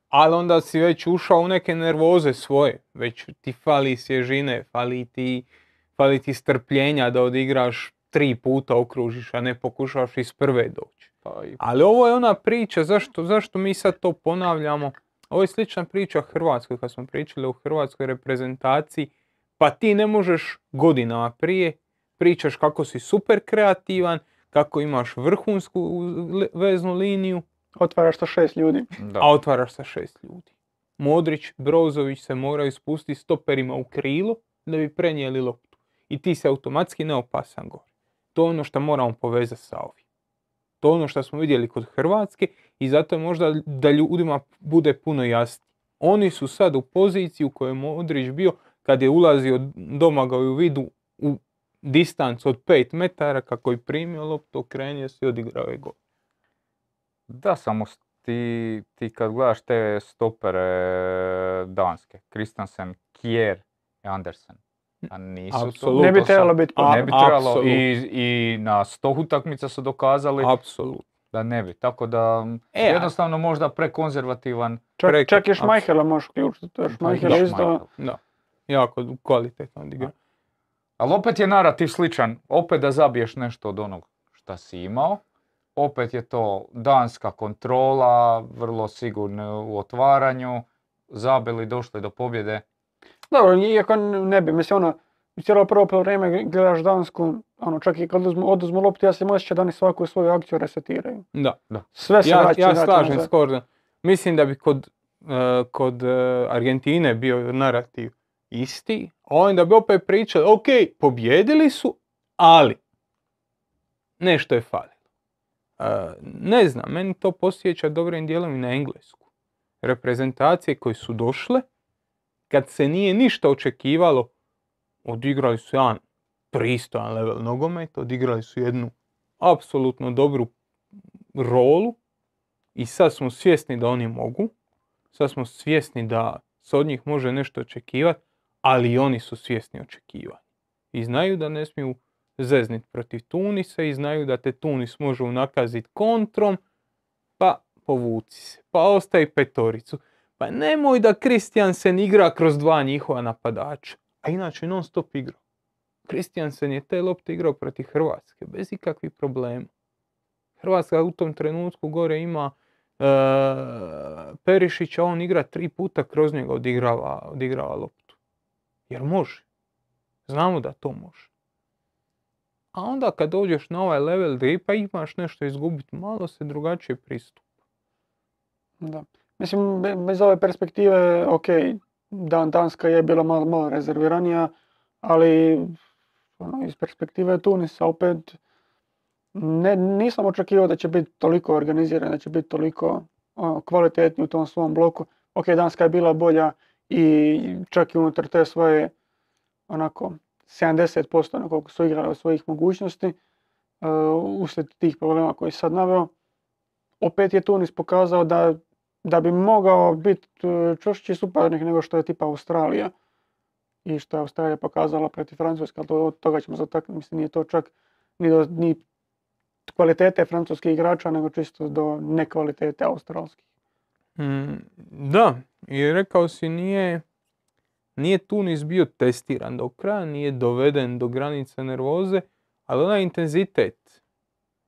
ali onda si već ušao u neke nervoze svoje. Već ti fali svježine, fali ti strpljenja da odigraš 3 puta okružiš, a ne pokušaš iz prve doći. Ali ovo je ona priča, zašto mi sad to ponavljamo? Ovo je slična priča Hrvatskoj, kad smo pričali o hrvatskoj reprezentaciji, pa ti ne možeš godinama prije, pričaš kako si super kreativan, kako imaš vrhunsku veznu liniju. Otvaraš sa 6 ljudi. Da. A otvaraš sa 6 ljudi. Modrić, Brozović se moraju spustiti stoperima u krilo da bi prenijeli loptu. I ti se automatski neopasan gore. To je ono što moramo povezati sa ovim. To je ono što smo vidjeli kod Hrvatske i zato je možda da ljudima bude puno jasnije. Oni su sad u poziciji u kojoj je Modrić bio kad je ulazio Domagoju vidu u distancu od 5 metara kako je primio loptu, okrenio se i odigrao je gol. Da, samo ti kad gledaš te stopere Danske, Kristensen, Kjær i Andersen. A nisu to. Ne bi trebalo biti. Ne bi trebalo. I na 100 utakmica su dokazali. Apsolutno. Da ne bi. Tako da jednostavno možda prekonzervativan. Čak i Šmajhela možeš uključiti. Šmajhela isto. Da. Jako kvalitetno igra. Ali opet je narativ sličan. Opet da zabiješ nešto od onog šta si imao. Opet je to danska kontrola, vrlo sigurno u otvaranju. Zabili, došli do pobjede. Dobro, iako ne bi, mislim ono, cijelo prvo vrijeme gledaš Dansku, ono, čak i kad oduzmu loptu, ja se osjećam da oni svaku svoju akciju resetiraju. Da. Sve se vraćaju. Ja slažem skoro. Mislim da bi kod Argentine bio narativ isti, a onda bi opet pričali, ok, pobjedili su, ali nešto je falilo. Ne znam, meni to posjeća dobrim dijelom i na Englesku. Reprezentacije koje su došle, kad se nije ništa očekivalo, odigrali su jedan pristojan level nogomet, odigrali su jednu apsolutno dobru rolu i sad smo svjesni da oni mogu, sad smo svjesni da se od njih može nešto očekivati, ali i oni su svjesni očekivanja. I znaju da ne smiju zezniti protiv Tunisa i znaju da te Tunis može unakaziti kontrom, pa povuci se, pa ostaje petoricu. Pa nemoj da Kristijansen igra kroz dva njihova napadača. A inače non stop igrao. Kristijansen je te lopte igrao protiv Hrvatske. Bez ikakvih problema. Hrvatska u tom trenutku gore ima Perišića. On igra 3 puta kroz njega odigrava loptu. Jer može. Znamo da to može. A onda kad dođeš na ovaj level gdje pa imaš nešto izgubiti, malo se drugačije pristupa. Da. Mislim, bez ove perspektive, ok, Danska je bila malo rezerviranija, ali ono, iz perspektive Tunisa opet nisam očekivao da će biti toliko organiziran, da će biti toliko kvalitetni u tom svom bloku. Ok, Danska je bila bolja i čak i unutar te svoje onako 70% na koliko su igrali od svojih mogućnosti, uslijed tih problema koji sad naveo, opet je Tunis pokazao da bi mogao biti čvršći suparnik nego što je tipa Australija i što je Australija pokazala protiv Francuske, ali od toga ćemo zataknuti, mislim nije to čak ni kvalitete francuskih igrača, nego čisto do nekvalitete australskih. Da, i rekao si nije Tunis bio testiran do kraja, nije doveden do granice nervoze, ali onaj intenzitet.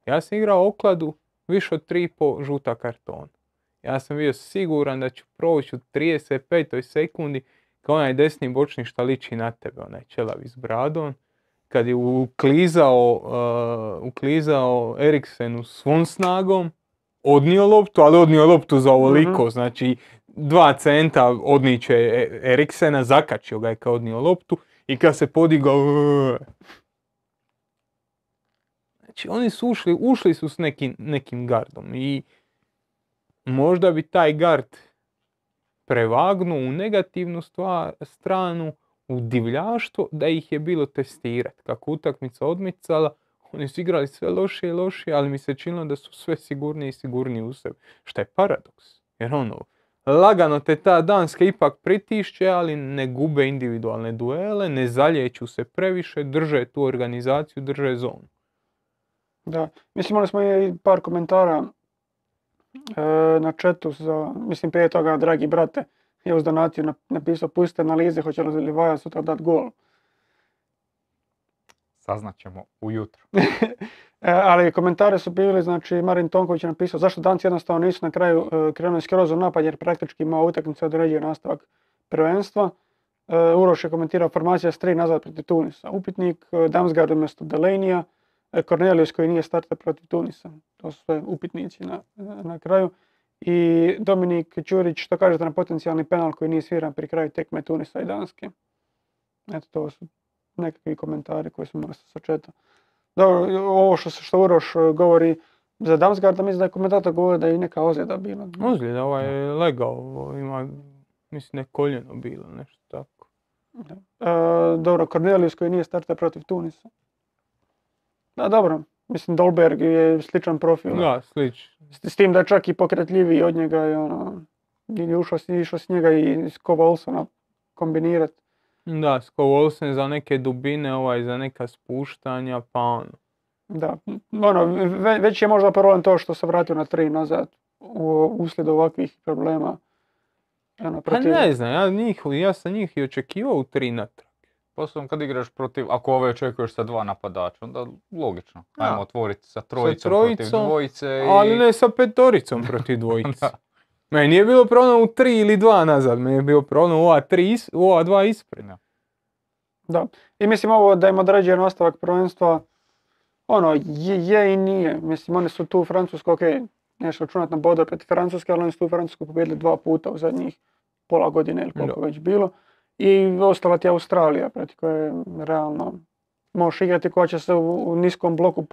Ja sam igrao okladu više od 3,5 žuta kartona. Ja sam bio siguran da ću proći u 35. sekundi kao onaj desni bočni šta liči na tebe, onaj čelavi s bradom. Kad je uklizao Eriksenu svom snagom, odnio loptu, ali odnio loptu za ovoliko. Znači 2 centa odniče Eriksena, zakačio ga je kao odnio loptu i kad se podigao... Znači oni su ušli su s nekim gardom i... Možda bi taj gard prevagnuo u negativnu stranu, u divljaštvo, da ih je bilo testirati. Kako utakmica odmicala, oni su igrali sve lošije i lošije, ali mi se činilo da su sve sigurniji i sigurniji u sebi. Što je paradoks, jer ono, lagano te ta Danska ipak pritišće, ali ne gube individualne duele, ne zalijeću se previše, drže tu organizaciju, drže zonu. Da, mislim, imali smo i par komentara na chatu, mislim prije toga dragi brate je uz donaciju napisao pustite analize, hoće li Vaja sutra dati gol. Saznat ćemo ujutro. Ali komentare su bili, znači Marin Tonković je napisao zašto Danci jednostavno nisu na kraju krenuli skroz u napad jer praktički imao utakmice određuje nastavak prvenstva. Uroš je komentirao formacija s 3 nazad protiv Tunisa. Upitnik, Damsgaard umjesto Delanija. Kornelius koji nije starta protiv Tunisa. To su sve upitnici na kraju. I Dominik Ćurić, što kažete na potencijalni penal koji nije sviran pri kraju tekme Tunisa i Danske? Eto, to su nekakvi komentari koji su mogli sačetati. Dobro, ovo što Uroš govori za Damsgaarda, mislim da je komentator govori da je neka ozljeda bila. Ozljeda, ovaj je legao, ima, mislim da je koljeno bilo, nešto tako. Dobro, Kornelius koji nije starta protiv Tunisa. Da, dobro. Mislim, Dolberg je sličan profil. Da, slič. S tim da je čak i pokretljiviji od njega i ono, ili išao s njega i Skov Olsona kombinirati. Da, Skov Olsen za neke dubine, ovaj za neka spuštanja, pa ono. Da, ono, već je možda problem to što se vratio na tri nazad uslijed ovakvih problema. Ono, protiv... Pa ne znam, ja sam njih i očekivao u tri natrag. Posledom kad igraš protiv, ako ove očekuješ sa dva napadača, onda logično. Ajmo otvoriti sa trojicom protiv dvojice. I... Ali ne sa petoricom protiv dvojice. Meni je bilo problem u tri ili dva nazad, meni je bilo problem u ova dva ispred. Da. Da, i mislim ovo da im određen nastavak prvenstva, ono, je i nije. Mislim, oni su tu u Francusku, okej, nešto računat na boda protiv Francuske, ali oni su tu u Francusku pobjedili dva puta u zadnjih pola godine ili koliko već bilo. I ostala ti Australija protiv koje realno možeš igrati, koja će se u niskom bloku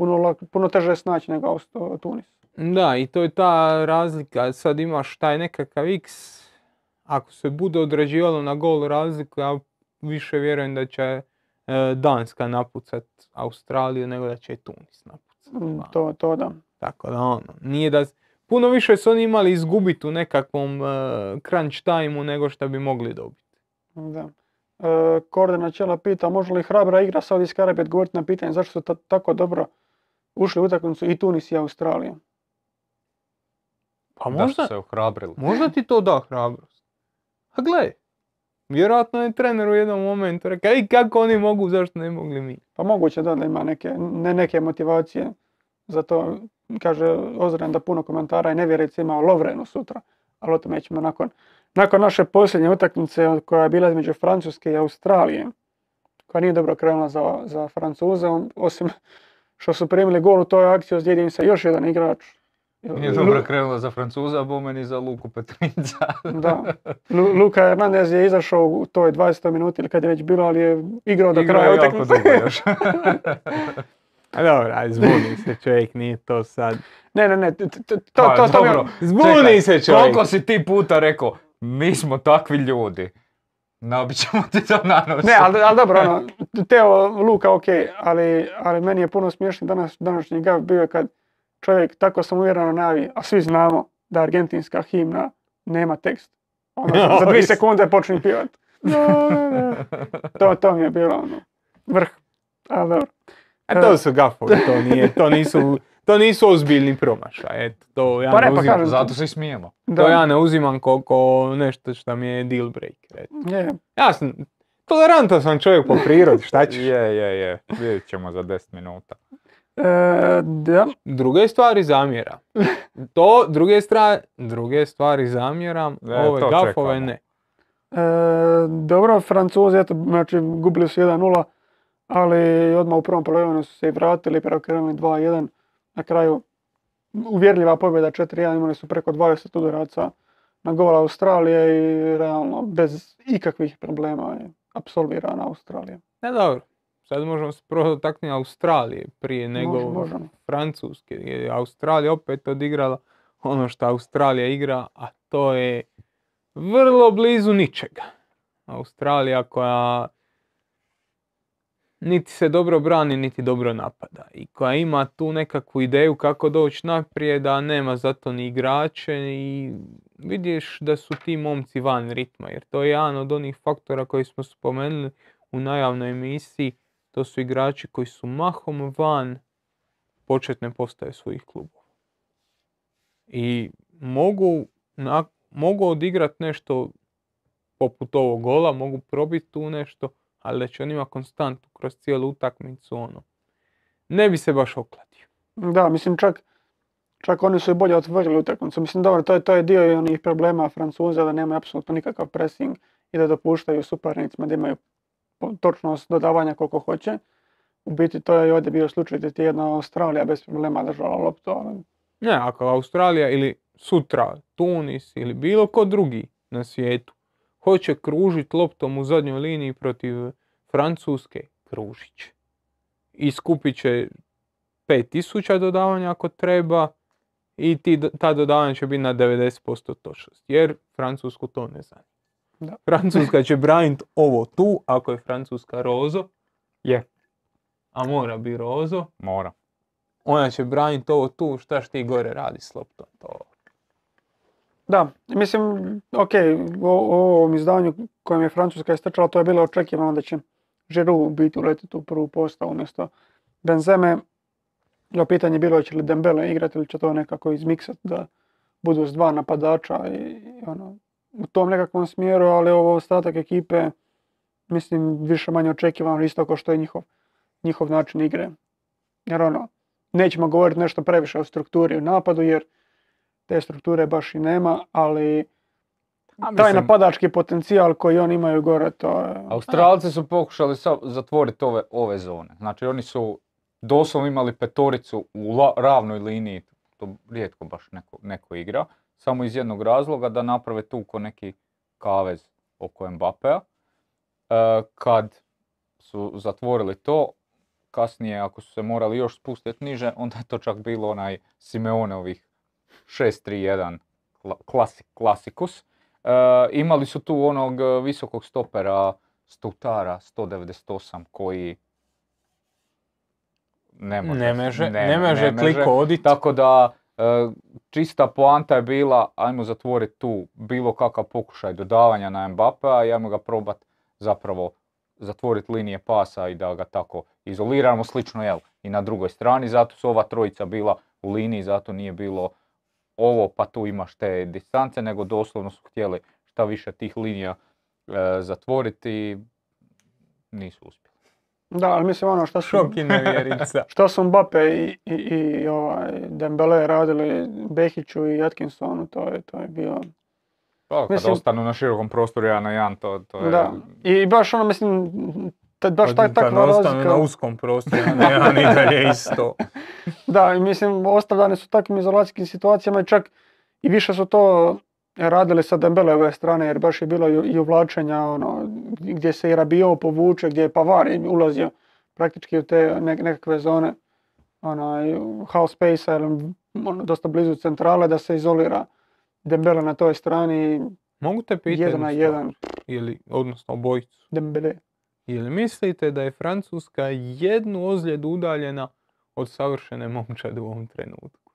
puno teže snaći nego Tunis. Da, i to je ta razlika, sad imaš taj nekakav x, ako se bude određivalo na gol razliku, ja više vjerujem da će Danska napucat Australiju nego da će Tunis napucat. To da. Tako da ono, nije da... Puno više su oni imali izgubiti u nekakvom crunch time-u nego što bi mogli dobiti. Da. Korda načela pita, može li hrabra igra Saudijske Arabije odgovoriti na pitanje zašto su tako dobro ušli u utakmicu i Tunis i Australija? Pa možda se ohrabrili. Možda ti to da hrabrost. A gledaj, vjerojatno je trener u jednom momentu rekao i kako oni mogu, zašto ne mogli mi? Pa moguće da ima neke motivacije za to. Kaže Ozren da puno komentara i nevjerica ima o Lovrenu sutra, ali o tome ćemo nakon naše posljednje utakmice koja je bila između Francuske i Australije, koja nije dobro krenula za Francuze, osim što su primili gol u toj akciji, ozlijedio im se još jedan igrač. Nije dobro krenula za Francuza, a bomeni za Luku Petrinca. Da. Luka Hernandez je izašao u toj 20. minuti ili kad je već bilo, ali je igrao do kraja utakmice. Igrao jako još. Dobro, aj zbuni se čovjek, nije to sad. Ne, to je... Zbuni se čovjek! Koliko si ti puta rekao, mi smo takvi ljudi. Naobićemo ti to na nosu. Ne, ali dobro, ono, Teo, Luka, okej, ali meni je puno smiješni današnji gav bio kad čovjek tako sam uvjereno najavi, a svi znamo da argentinska himna nema tekst. Ono, za 2 sekunde počne pjevat. To mi je bilo ono, vrh, ali dobro. A to su gafovi, to nisu ozbiljni promašaj, eto, to ja ne uzimam. Zato se i smijemo. To ja ne uzimam koliko nešto što mi je deal breaker, eto. Jasno, tolerantan sam čovjek po prirodi, šta ćeš? Je, vidjet ćemo za 10 minuta. Da. Druge stvari zamjeram, ove gafove ne. Dobro, Francuzi, eto, znači gubili su 1-0. Ali odmah u prvom poluvremenu su se i vratili, preokrenuli 2-1. Na kraju uvjerljiva pobjeda 4-1, imali su preko 20 udaraca na gol Australije i realno bez ikakvih problema je apsolvirana Australija. Ne dobro, sad možemo se prvo dotaknuti Australije prije nego Francuske. Jer Australija opet odigrala ono što Australija igra, a to je vrlo blizu ničega. Australija koja... niti se dobro brani, niti dobro napada. I koja ima tu nekakvu ideju kako doći naprijed, a nema zato ni igrače i vidiš da su ti momci van ritma. Jer to je jedan od onih faktora koji smo spomenuli u najavnoj emisiji. To su igrači koji su mahom van početne postaje svojih klubova. I mogu odigrati nešto poput ovog gola, mogu probiti tu nešto, ali da će on ima konstantu kroz cijelu utakmicu, ono, ne bi se baš okladio. Da, mislim čak oni su i bolje otvorili utakmicu. Mislim, dobro, to je dio i onih problema Francuza da nemaju apsolutno nikakav pressing i da dopuštaju suparnicima da imaju točnost dodavanja koliko hoće. U biti to je i ovdje bio slučaj da ti jedna Australija bez problema držala loptu. Ali... Ne, ako Australija ili sutra Tunis ili bilo ko drugi na svijetu hoće kružiti loptom u zadnjoj liniji protiv Francuske, kružit će. I skupit će 5000 dodavanja ako treba i ta dodavanja će biti na 90% točnost. Jer Francusku to ne zanima. Francuska će braniti ovo tu, ako je Francuska rozo. Je. A mora biti rozo. Mora. ona će braniti ovo tu, šta ti gore radi s loptom. Da, mislim, ok, u ovom izdavanju kojem je Francuska istrčala, to je bilo očekivano da će Giroud biti uletiti u prvu postavu umjesto Benzeme. Za pitanje bilo će li Dembele igrati ili će to nekako izmiksati da budu s dva napadača i ono, u tom nekakvom smjeru, ali ovo ostatak ekipe mislim više manje očekivano isto kao što je njihov način igre. Jer ono, nećemo govoriti nešto previše o strukturi u napadu jer te strukture baš i nema, ali taj napadački potencijal koji oni imaju gore to je... Australci su pokušali zatvoriti ove zone. Znači oni su doslovno imali petoricu u ravnoj liniji, to rijetko baš neko igra, samo iz jednog razloga da naprave tu ko neki kavez oko Mbappéa. Kad su zatvorili to, kasnije ako su se morali još spustiti niže, onda je to čak bilo onaj Simeonovih 6-3-1 klasikus. Imali su tu onog visokog stopera Stoutara 198 koji ne može kliko odit. Tako da čista poanta je bila, ajmo zatvoriti tu bilo kakav pokušaj dodavanja na Mbappéa i ajmo ga probati zapravo zatvoriti linije pasa i da ga tako izoliramo. Slično je i na drugoj strani, zato su ova trojica bila u liniji, zato nije bilo ovo pa tu imaš te distance, nego doslovno su htjeli šta više tih linija zatvoriti, nisu uspjeli. Da, ali mislim ono što su Mbappé i Dembele radili Behiću i Atkinsonu, to je bio... Pa, kada mislim, ostanu na širokom prostoru 1 na 1, to je... Da, i baš ono mislim... Baš takva razlika... Ostanu na uskom prostoru 1 na 1 i dalje isto. Da, i mislim, ostavljani su takvim izolacijskim situacijama i čak i više su to radili sa Dembeleve strane, jer baš je bilo i uvlačenja ono, gdje se i Rabiot povuče, gdje je Pavar ulazio praktički u te nekakve zone half space-a ili dosta blizu centrale da se izolira Dembele na toj strani. Mogu te pitati 1 na 1. Ili, odnosno obojicu. Dembele. Jel mislite da je Francuska jednu ozljedu udaljena od savršene momčade u ovom trenutku?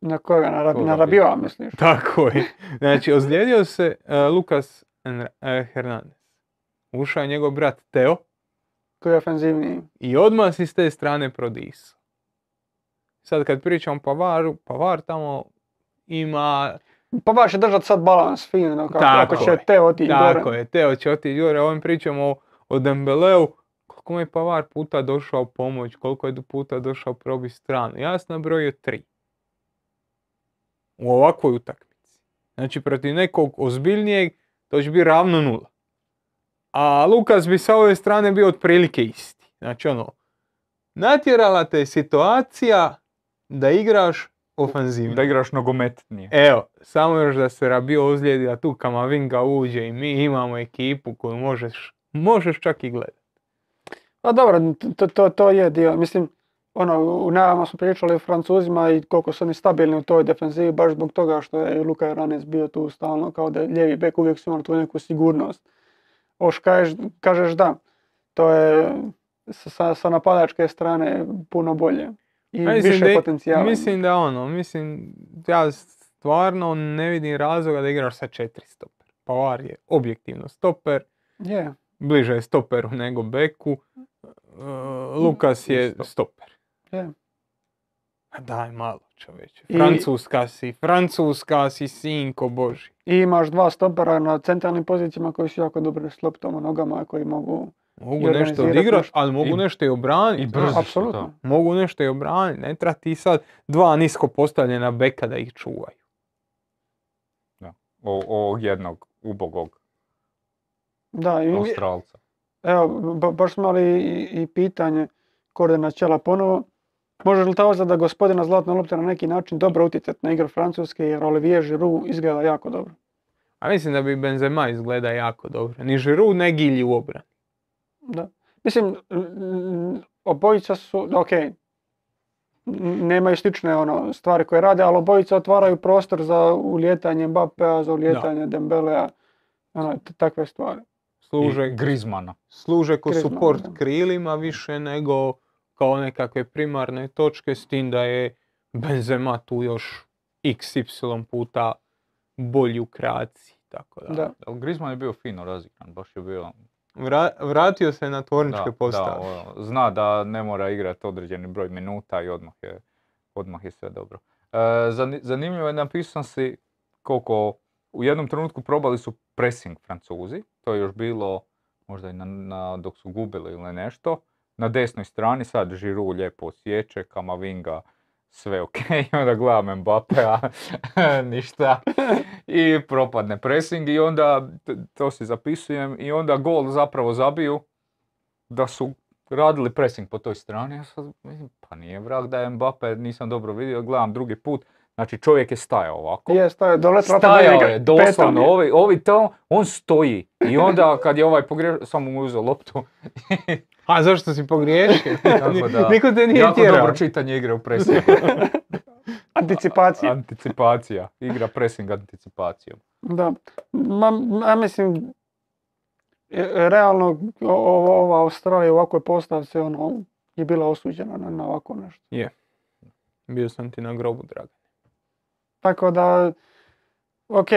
Na koga? Na Rabiota misliš? Tako je. Znači, ozlijedio se Luka Hernandez. Ušao je njegov brat Teo. Koji je ofenzivniji. I odmah si s te strane prodisao. Sad kad pričam Pavar tamo ima... Pavar će držati sad balans fino, kako će Teo otići gore. Tako je, Teo će otići gore. Ovim pričamo o Dembeleu. Koliko je Pavar puta došao pomoć, koliko je puta došao probi stranu. Ja sam nabrojio 3. U ovakvoj utakmici. Znači protiv nekog ozbiljnijeg to će biti ravno 0. A Lukas bi sa ove strane bio otprilike isti. Znači ono, natjerala te situacija da igraš ofanzivno. Da igraš nogometnije. Evo, samo još da se Rabio ozlijedi, da tu Kamavinga uđe i mi imamo ekipu koju možeš čak i gledati. Pa dobro, to je dio. Mislim, ono, u najavama smo pričali o Francuzima i koliko su oni stabilni u toj defenzivi, baš zbog toga što je Luka Hernandez bio tu stalno, kao da je lijevi bek, uvijek su imali tu neku sigurnost. Oš kažeš da, to je sa napadačke strane puno bolje. I više potencijala. Mislim da ja stvarno ne vidim razloga da igraš sa 4 stoper. Pavar je objektivno stoper, bliže je stoperu nego beku, Lukas je stoper. Daj malo čovječe, Francuska si, sinko boži. I imaš 2 stopera na centralnim pozicijama koji su jako dobri s loptom u nogama koji mogu nešto odigrati, ali mogu nešto i obraniti. I brzo. Apsolutno. Mogu nešto i obraniti. Ne treba ti sad 2 nisko postavljena beka da ih čuvaju. Da. O jednog ubogog Australca. Evo, baš smo imali i pitanje koordinačela ponovo. Može li ta ozljeda gospodina Zlatna lopta na neki način dobro utjecati na igru Francuske jer Olivier Giroud izgleda jako dobro? A mislim da bi Benzema izgleda jako dobro. Ni Giroud ne gilji u obrani. Da. Mislim, obojica su, ok, nemaju slične stvari koje rade, ali obojica otvaraju prostor za ulijetanje Mbappéa, za ulijetanje Dembelea, takve stvari. Služe Griezmana. Služe ko support krilima više nego kao nekakve primarne točke, s tim da je Benzema tu još XY puta bolji u kreaciji. Tako da. Griezmann je bio fino razigran, baš je bio... Vratio se na tvorničke postave. Da, zna da ne mora igrati određeni broj minuta i odmah je sve dobro. Zanimljivo je, napisao si koliko u jednom trenutku probali su pressing Francuzi. To je još bilo možda i dok su gubili ili nešto. Na desnoj strani sad Giroud lijepo osjeće, Kamavinga sve ok. I onda gledam Mbappéa, ništa. I propadne pressing i onda, to si zapisujem, i onda gol zapravo zabiju da su radili pressing po toj strani. Ja sad mislim, pa nije vrag da je Mbappé, nisam dobro vidio, gledam drugi put. Znači čovjek je stajao ovako. Je stajao je, doslovno, ovi to, on stoji. I onda kad je ovaj pogriješio, samo mu uzeo loptu. A zašto si pogriješio? Niko te nije tjerao. Jako dobro čitanje igre u presingu. Anticipacija. Anticipacija. Igra pressing anticipacijom. Da. Ja mislim, realno ova Australija u ovakvoj postavci je bila osuđena na ovako nešto. Je. Bio sam ti na grobu, dragi. Tako da, ok,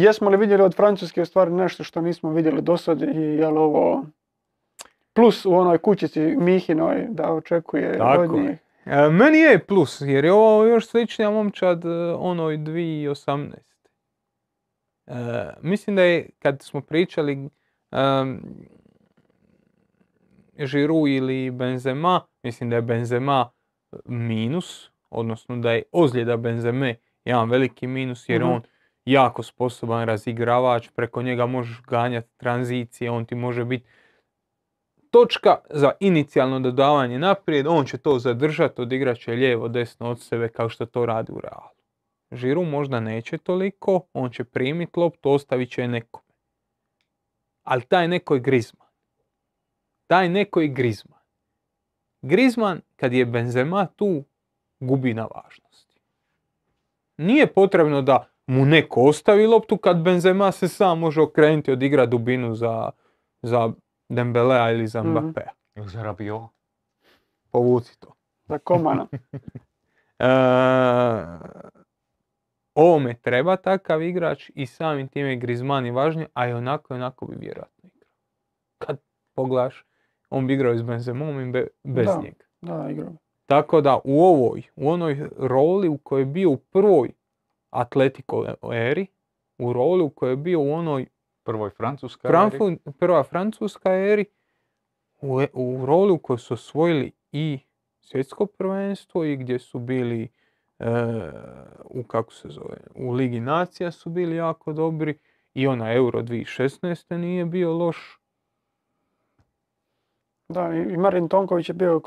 jesmo li vidjeli od Francuske u stvari nešto što nismo vidjeli dosad i jel ovo, plus u onoj kućici Mihinoj da očekuje od njih. Meni je plus, jer je ovo još sličnija momčad onoj 2018. Mislim da je, kad smo pričali Giroud ili Benzema, mislim da je Benzema minus, odnosno da je ozljeda Benzeme jedan veliki minus, jer on jako sposoban razigravač, preko njega možeš ganjati tranzicije, on ti može biti točka za inicijalno dodavanje naprijed, on će to zadržati, odigrat će lijevo, desno od sebe kao što to radi u Realu. Giroud možda neće toliko, on će primiti loptu, ostavit će je nekom. Ali taj neko je Griezmann. Griezmann, kad je Benzema tu, gubi na važnosti. Nije potrebno da mu neko ostavi loptu kad Benzema se sam može okrenuti i odigrati dubinu za Dembelea ili za Mbappéa. Ili za Rabiot. Povuci to. Za Komana. Ovome treba takav igrač i samim time Griezmann je važnije, a i onako bi vjerojatno igrao. Kad poglaš, on bi igrao s Benzemom i bez njega. Da, igrao. Tako da u onoj roli u kojoj je bio u prvoj Atletico eri, u roli u kojoj je bio u onoj prva Francuska eri, u roli u kojoj su osvojili i svjetsko prvenstvo i gdje su bili u Ligi Nacija su bili jako dobri i ona Euro 2016. nije bio loš. Da, i Marin Tonković je bio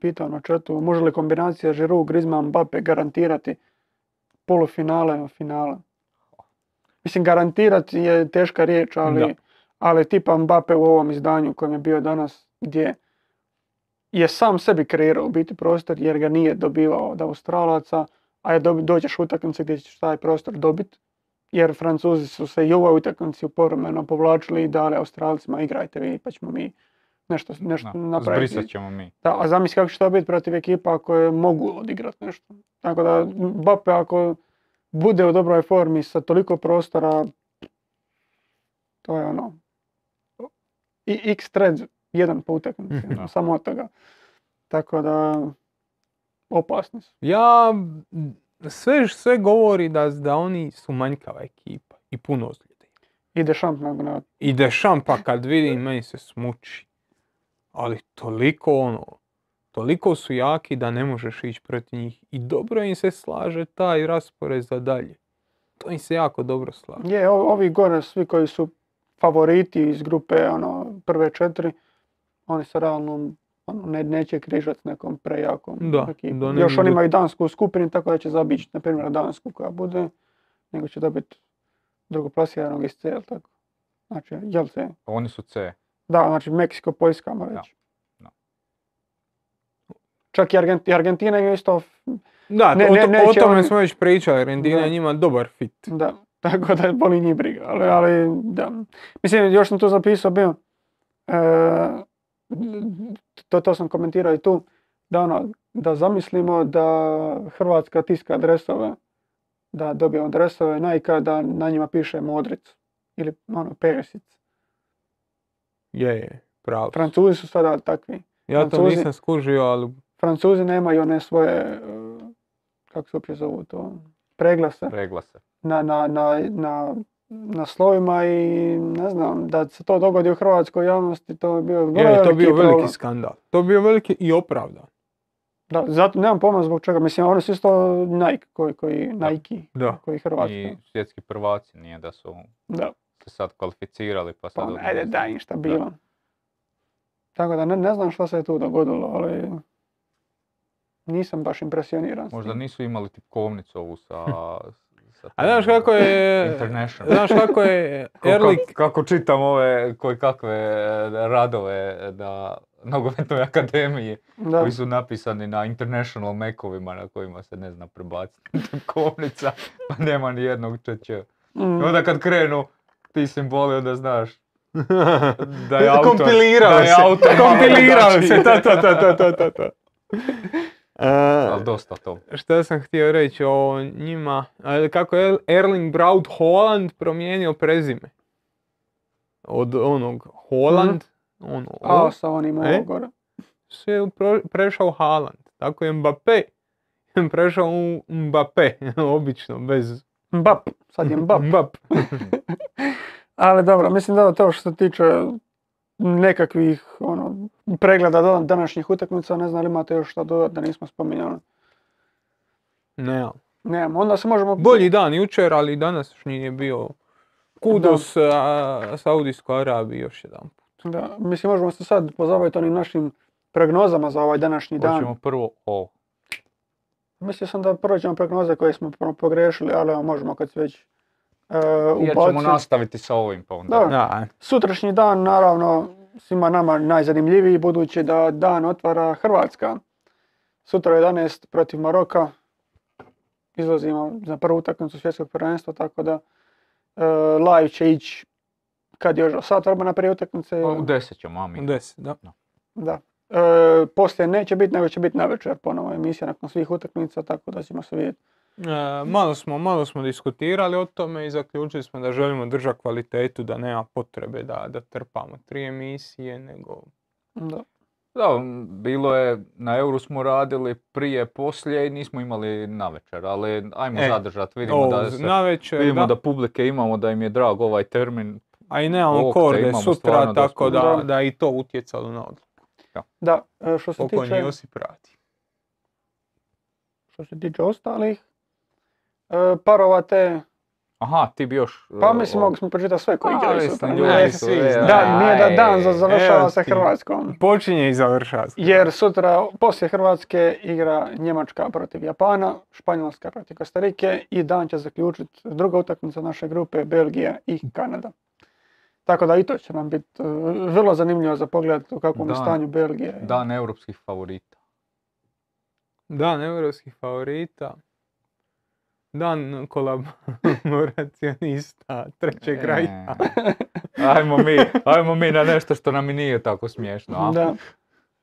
pitao na chatu, može li kombinacija Giroud, Griezmann, Mbappé garantirati polufinale i finale? Mislim, garantirati je teška riječ, ali tipa Mbappé u ovom izdanju kojem je bio danas, gdje je sam sebi kreirao u biti prostor jer ga nije dobivao od Australaca, a je dođeš u utakmice gdje ćeš taj prostor dobiti, jer Francuzi su se i u ovoj utakmici povremeno povlačili i dali Australcima igrajte vi pa ćemo mi nešto napraviti. Zbrisat ćemo mi. Da, a zamisli kako će to biti protiv ekipa koje mogu odigrati nešto. Tako da Mbappé ako bude u dobroj formi sa toliko prostora, to je i x-thread jedan po utakmici, samo od toga. Tako da, opasni su. Sve govori da oni su manjkava ekipa i puno ozljede. I Dešamp, pa kad vidim, meni se smuči. Ali toliko su jaki da ne možeš ići protiv njih. I dobro im se slaže taj raspored za dalje. To im se jako dobro slaže. Je, ovi gore, svi koji su favoriti iz grupe prve četiri, oni se realno neće križati s nekom prejakom. Još oni imaju Dansku u skupini, tako da će zabići, na primjer, Dansku koja bude, nego će dobiti drugoplasiranog iz C, jel tako? Znači, jel C? Oni su C. Da, znači Meksiko, Poljska, ajmo reći. Čak i Argentina je isto... Da, o tome smo već pričali, Argentina je njima dobar fit. Da, tako da boli njih briga, ali da. Mislim, još sam tu zapisao bio, to sam komentirao i tu, da zamislimo da Hrvatska tiska dresove, da dobijemo dresove Nike, da na njima piše Modrić ili Perišić. Je, pravo. Francuzi su sada takvi. Ja to nisam skužio, ali... Francuzi nemaju one svoje, kako se opće zovu to, preglase. Na slovima i ne znam, da se to dogodi u hrvatskoj javnosti, to je bio veliki skandal. To je bio veliki i opravdan. Da, zato nemam pojma zbog čega, mislim, oni su isto Nike, koji Hrvatska. I svjetski prvaci, nije da su se sad kvalificirali pa sad... Pa ne, da im šta bilo. Tako da ne znam što se je tu dogodilo, ali nisam baš impresioniran. Možda nisu imali tipkovnicu ovu sa... A znaš kako je Erlić... Kako čitam ove koje kakve radove na nogometnoj akademiji koji su napisani na international mekovima na kojima se ne zna prebaciti kovnica, pa nema ni jednog čeče. Onda kad krenu ti simboli onda znaš da je autor... Kompilirao se, to. Ali dosta to. Što sam htio reći o njima, kako je Erling Braut Haaland promijenio prezime. Od onog Haaland, sa onim gore. Se je prešao Haaland, tako je Mbappé. Prešao u Mbappé, obično, bez... Mbapp, sad je Mbapp. Ali dobro, mislim da to što se tiče nekakvih pregleda današnjih utakmica, ne znam li imate još šta dodat da nismo spominjali. Nemam. Onda se možemo... Bolji dan jučer, ali danas još nije bio kudos Saudijskoj Arabiji još jedan put. Da, mislim možemo se sad pozabaviti onim našim prognozama za ovaj današnji dan. Hoćemo prvo ovo. Mislio sam da prvo ćemo prognoze koje smo pogrešili, ali možemo kad se već... Jer ćemo nastaviti sa ovim pa onda. Da. Sutrašnji dan naravno svima nama najzanimljiviji budući da dan otvara Hrvatska. Sutra 11 protiv Maroka. Izlazimo za prvu utakmicu svjetskog prvenstva, tako da live će ići kad još sat vremena prije utakmice. U 10 ćemo, mami. U 10, da. Poslije neće biti, nego će biti navečer ponovo emisija nakon svih utakmica, tako da ćemo se vidjeti. Malo smo diskutirali o tome i zaključili smo da želimo držati kvalitetu, da nema potrebe da trpamo 3 emisije, nego... Da, bilo je, na Euru smo radili prije, poslije i nismo imali navečer, ali ajmo zadržati, vidimo da publike imamo, da im je drag ovaj termin. A i nemamo korde sutra, tako da i to utjecalo na odluku. Da, što se tiče... Pokojni Josip radi. Što se tiče ostalih... Parova te... Aha, ti bi još... Pa mislim, mogli smo počitati sve koji igrali sutra. Da, nije da dan završava sa Hrvatskom. Počinje i završava. Jer sutra, poslije Hrvatske, igra Njemačka protiv Japana, Španjolska protiv Kostarike i dan će zaključiti druga utakmica naše grupe, Belgija i Kanada. Tako da i to će nam biti vrlo zanimljivo za pogled u kakvom stanju Belgije. Dan europskih favorita. Dan kolaboracionista, trećeg rajta. Ajmo mi na nešto što nam i nije tako smiješno. Da.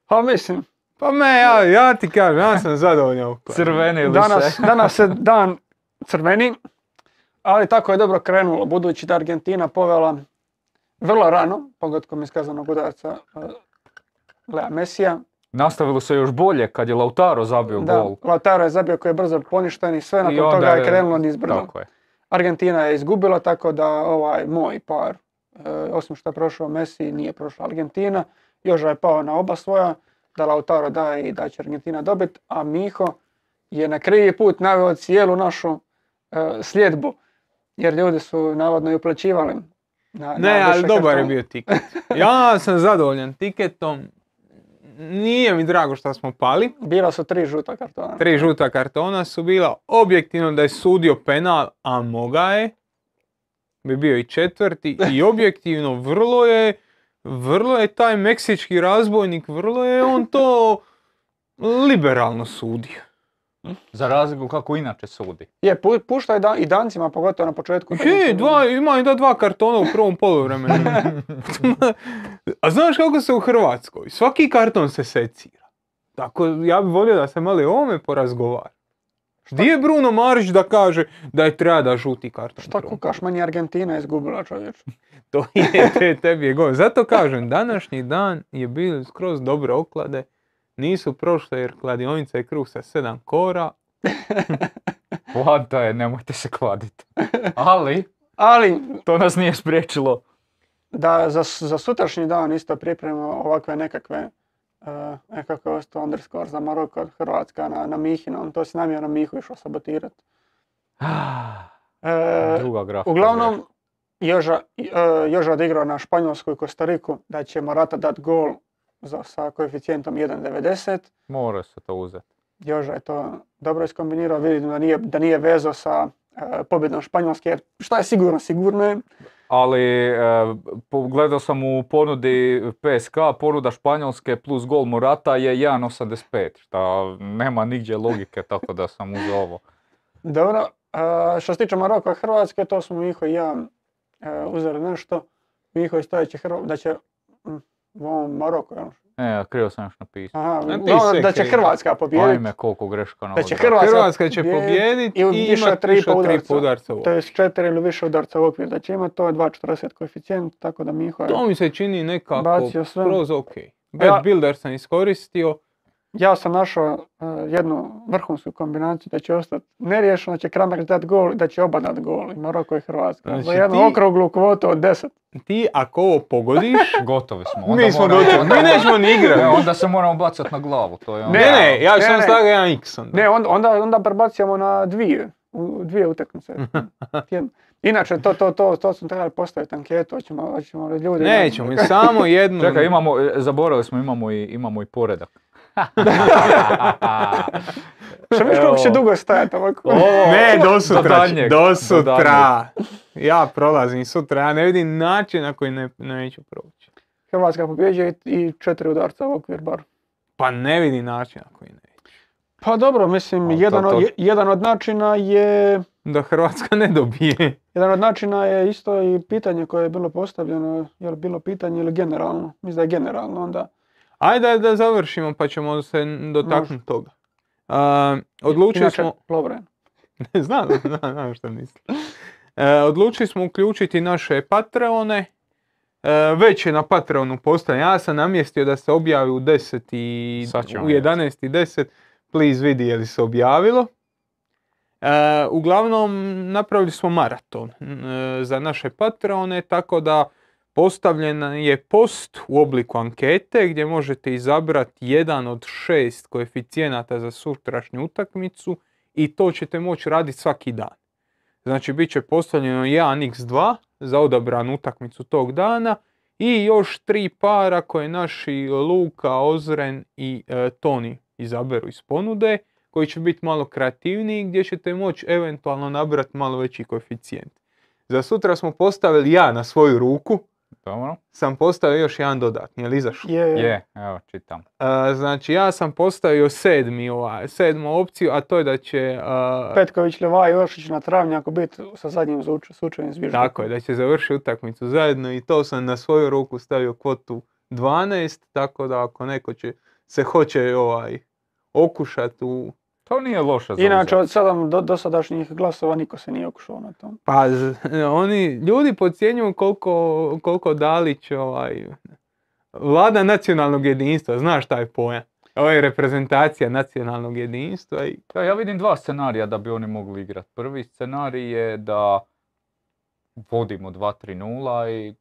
Pa mislim. Pa me, ja ti kažem, ja sam zadovoljan. Crveni ili se? Danas je dan crveni, ali tako je dobro krenulo, budući da Argentina povela vrlo rano, pogotovo iskazanog udarca Lea Messija. Nastavilo se još bolje kad je Lautaro zabio gol. Da, Lautaro je zabio koji je brzo poništen i sve nakon toga je krenulo nizbrdo. Argentina je izgubila, tako da ovaj moj par, osim što je prošao Messi, nije prošla Argentina. Joža je pao na oba svoja, da Lautaro daje i da će Argentina dobiti, a Miho je na krivi put naveo cijelu našu sljedbu, jer ljudi su navodno i uplaćivali. Ne, ali dobar je bio tiket. Ja sam zadovoljan tiketom. Nije mi drago što smo pali. Bila su 3 žuta kartona. 3 žuta kartona su bila. Objektivno da je sudio penal, a moga je. Bi bio i 4. I objektivno vrlo je taj meksički razbojnik, vrlo je on to liberalno sudio. Za razliku kako inače sudi. Je, pušta je i dancima, pogotovo na početku. Ima i da 2 kartona u prvom poluvremenu. A znaš kako se u Hrvatskoj? Svaki karton se secira. Tako, ja bih volio da se malo o ovome porazgovara. Gdje je Bruno Marić da kaže da je treba da žuti karton? Šta kukaš, meni Argentina izgubila, čovječ. To je, tebi je gol. Zato kažem, današnji dan je bilo skroz dobre oklade. Nisu prošle jer kladionica je kruh sa 7 kora. Vlada je, nemojte se kladiti. Ali to nas nije spriječilo. Da, za sutrašnji dan isto pripremimo ovakve nekakve kako je ostao underscore za Maroko od Hrvatska na Mihinom, to si namjerno Mihu išao sabotirati. Druga grafika. Uglavnom, Joža odigrao na Španjolsku i Kostariku da će Morata dati gol sa koeficijentom 1.90. Mora se to uzeti. Joža je to dobro iskombinirao, vidim da nije vezao sa pobjedom Španjolske, jer šta je sigurno je. Ali gledao sam u ponudi PSK, ponuda Španjolske plus gol Morata je 1.85, šta nema nigdje logike, tako da sam uzeo ovo. Dobro, što se tiče Maroka Hrvatske, to smo Miho i ja uzeli nešto. Miho istajeći da će u ovom Maroku, jel? Krivo sam još napisao. Aha, da će Hrvatska pobijediti. Ajme, koliko greška na odradu. Hrvatska će pobijediti i ima 3,5 udarca. To je 4 ili više udarca u okviru da će imati, to je 2,40 koeficijent, tako da Miho je... To mi se čini nekako skroz ok. Bad builder sam iskoristio. Ja sam našao jednu vrhunsku kombinaciju da će ostati neriješeno, da će Kramer dati gol i da će oba dati gol, i Maroko i Hrvatska. Znači, za jednu okruglu kvotu od 10. Ti ako ovo pogodiš, gotovi smo. Onda mi smo gotovi, mi nećemo ni igrati. Ne, onda se moramo bacati na glavu. To je onda... Ne, ja sam stavio jedan x. Ne, onda prebacujemo na dvije utakmice. Inače, to smo trebali postaviti anketu, hoćemo li ljudi... Nećemo, mi samo jednu... Čekaj, zaboravili smo, imamo i poredak. Što miš koliko će dugo stajati ovako? Ne, do sutra. Ja prolazim sutra, ja ne vidim način na koji neću proći. Hrvatska pobjeđa i 4 udarca u okvir bar. Pa ne vidim način na koji neću. Pa dobro, mislim, jedan od načina je... Da Hrvatska ne dobije. Jedan od načina je isto i pitanje koje je bilo postavljeno, je li bilo pitanje ili generalno, mislim da je generalno onda. Ajde da završimo pa ćemo se dotaknuti toga. Odlučili smo... Lovren. Znam što mislim. Odlučili smo uključiti naše Patreone. Već je na Patreonu postane. Ja sam namjestio da se objavi u 11:10. Please vidi je li se objavilo. Uglavnom napravili smo maraton za naše Patreone, tako da postavljen je post u obliku ankete gdje možete izabrati jedan od 6 koeficijenata za sutrašnju utakmicu i to ćete moći raditi svaki dan. Znači bit će postavljeno 1x2 za odabranu utakmicu tog dana i još 3 para koje naši Luka, Ozren i Toni izaberu iz ponude, koji će biti malo kreativniji gdje ćete moći eventualno nabrati malo veći koeficijent. Za sutra smo postavili ja na svoju ruku. Dobro. Sam postavio još jedan dodatni, je li izašao? Je, evo čitam. Znači ja sam postavio sedmu opciju, a to je da će... Petković, Levaj i Oršić na travnjaku biti sa zadnjim slučajem zviždom. Tako je, da će završiti utakmicu zajedno i to sam na svoju ruku stavio kvotu 12, tako da ako neko se hoće okušati u... To nije loša zauzeta. Inače, od 7 dosadašnjih glasova niko se nije okušao na tom. Pa, ljudi podcjenjuju koliko Dalić vlada nacionalnog jedinstva. Znaš taj pojam? Ovo je reprezentacija nacionalnog jedinstva. I... Ja vidim 2 scenarija da bi oni mogli igrati. Prvi scenarij je da vodimo 2-3-0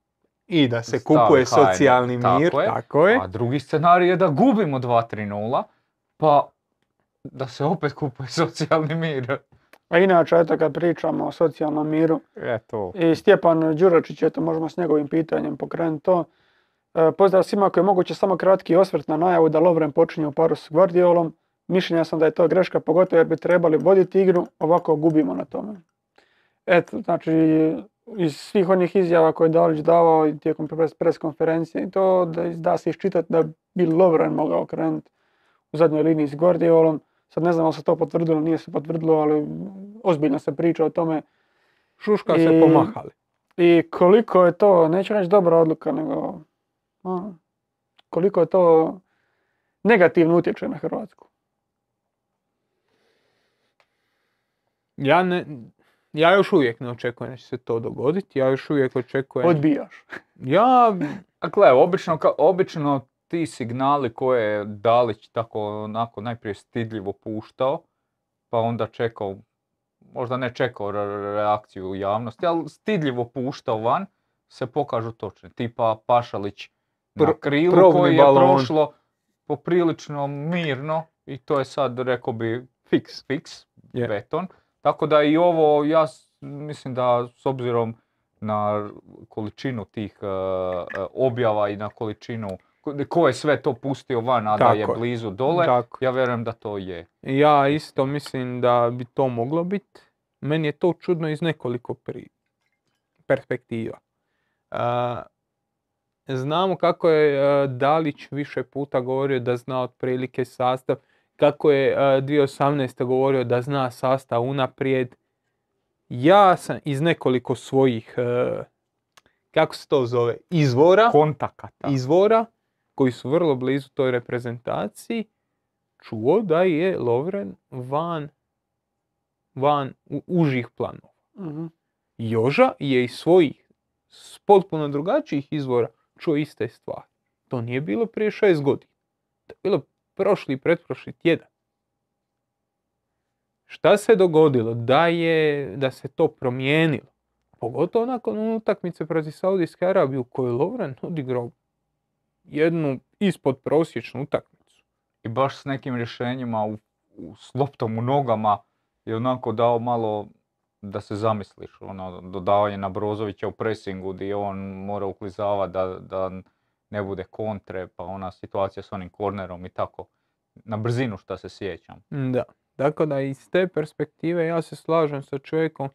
i da se kupuje socijalni mir. Tako je. A drugi scenarij je da gubimo 2-3-0 pa... Da se opet kupuje socijalni mir. A inače, eto kad pričamo o socijalnom miru, eto. I Stjepan Đuračić, eto možemo s njegovim pitanjem pokrenuti to. Pozdrav svima koji je moguće samo kratki osvrt na najavu da Lovren počinje u paru s Guardiolom. Mišljenja sam da je to greška, pogotovo jer bi trebali voditi igru, ovako gubimo na tome. Eto, znači, iz svih onih izjava koje je Dalić davao tijekom pres konferencije, to da se iščitati da bi Lovren mogao krenuti u zadnjoj liniji s Guardiolom. Sad ne znam da se to potvrdilo, nije se potvrdilo, ali ozbiljno se priča o tome. Šuška se pomahali. I koliko je to, neću reći dobra odluka, nego koliko je to negativno utječe na Hrvatsku? Ja još uvijek ne očekujem da će se to dogoditi, ja još uvijek očekujem... Odbijaš. Dakle, obično ti signali koje je Dalić tako onako najprije stidljivo puštao, pa onda čekao, možda ne čekao reakciju u javnosti, ali stidljivo puštao van, se pokažu točne. Tipa Pašalić na krilu koji je prošlo poprilično mirno i to je sad, rekao bi, fiks, beton. Tako da i ovo, ja mislim da s obzirom na količinu tih objava i na količinu ko je sve to pustio van, a da je blizu dole, ja vjerujem da to je. Ja isto mislim da bi to moglo biti. Meni je to čudno iz nekoliko perspektiva. Znamo kako je Dalić više puta govorio da zna otprilike sastav, kako je 2018. govorio da zna sastav unaprijed. Ja sam iz nekoliko svojih, kako se to zove, izvora koji su vrlo blizu toj reprezentaciji, čuo da je Lovren van užih planova. Mm-hmm. Joža je iz svojih potpuno drugačijih izvora čuo iste stvari. To nije bilo prije 6 godina. To je bilo prošli i pretprošli tjedan. Šta se dogodilo? Da se to promijenilo. Pogotovo nakon utakmice protiv Saudijske Arabije u kojoj Lovren odigrao jednu ispod prosječnu utakmicu. I baš s nekim rješenjima s loptom u nogama je onako dao malo da se zamisliš. Ono dodavanje na Brozovića u presingu gdje on mora uklizavati da ne bude kontre, pa ona situacija s onim kornerom i tako. Na brzinu šta se sjećam. Da, tako da iz te perspektive ja se slažem sa čovjekom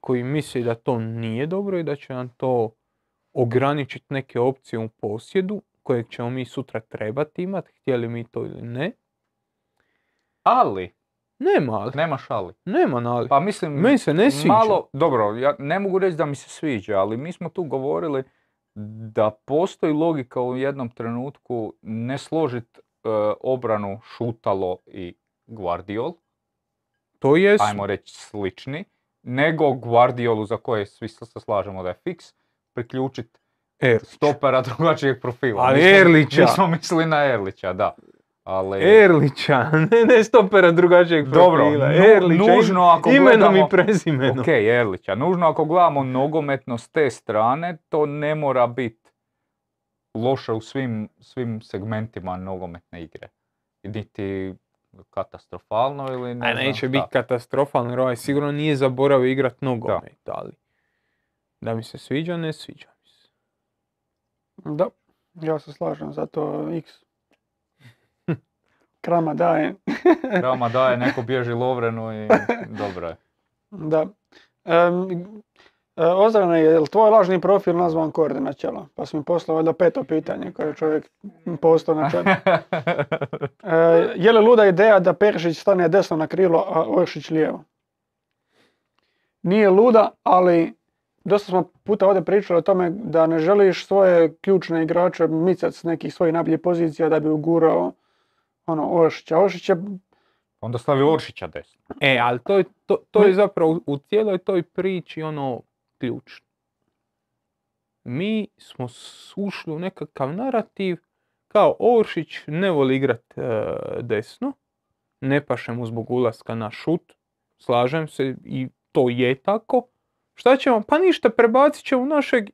koji misli da to nije dobro i da će nam to ograničiti neke opcije u posjedu kojeg ćemo mi sutra trebati imati, htjeli mi to ili ne. Ali? Nema ali. Nemaš ali. Nema ali. Pa mislim, meni se ne sviđa. Malo, dobro, ja ne mogu reći da mi se sviđa, ali mi smo tu govorili da postoji logika u jednom trenutku ne složiti obranu Šutalo i Guardiol. To je... Ajmo reći slični. Nego Guardiolu za koje svi se slažemo da je fiks, priključiti stopera drugačijeg profila. Ali Erlića. Mi smo mislili na Erlića, da. Ali... Erlića, ne stopera drugačijeg profila. Erlića, nužno ako imenom gledamo... i prezimenom. Ok, Erlića. Nužno ako gledamo nogometno s te strane, to ne mora biti loše u svim segmentima nogometne igre. Niti katastrofalno ili ne. Neće biti katastrofalno jer ovaj sigurno nije zaboravio igrat nogomet, ali da mi se sviđa, ne sviđa mi se. Da, ja se slažem, zato X. Krama daje. Krama daje, neko bježi Lovrenu i dobro je. Da. Ozrena, je li tvoj lažni profil nazvan Korde na čelo? Pa sam mi poslao da 5. pitanje koje je čovjek postao na čelo. Je li luda ideja da Perišić stane desno na krilo, a Oršić lijevo? Nije luda, ali dosta smo puta ovdje pričali o tome da ne želiš svoje ključne igrače micati s nekih svojih najboljih pozicija da bi ugurao Oršića. Onda stavi Oršića desno. Ali to je zapravo u cijeloj toj priči ključno. Mi smo ušli u nekakav narativ kao Oršić ne voli igrat desno, ne paše mu zbog ulaska na šut, slažem se i to je tako. Šta ćemo? Pa ništa, prebacit ćemo našeg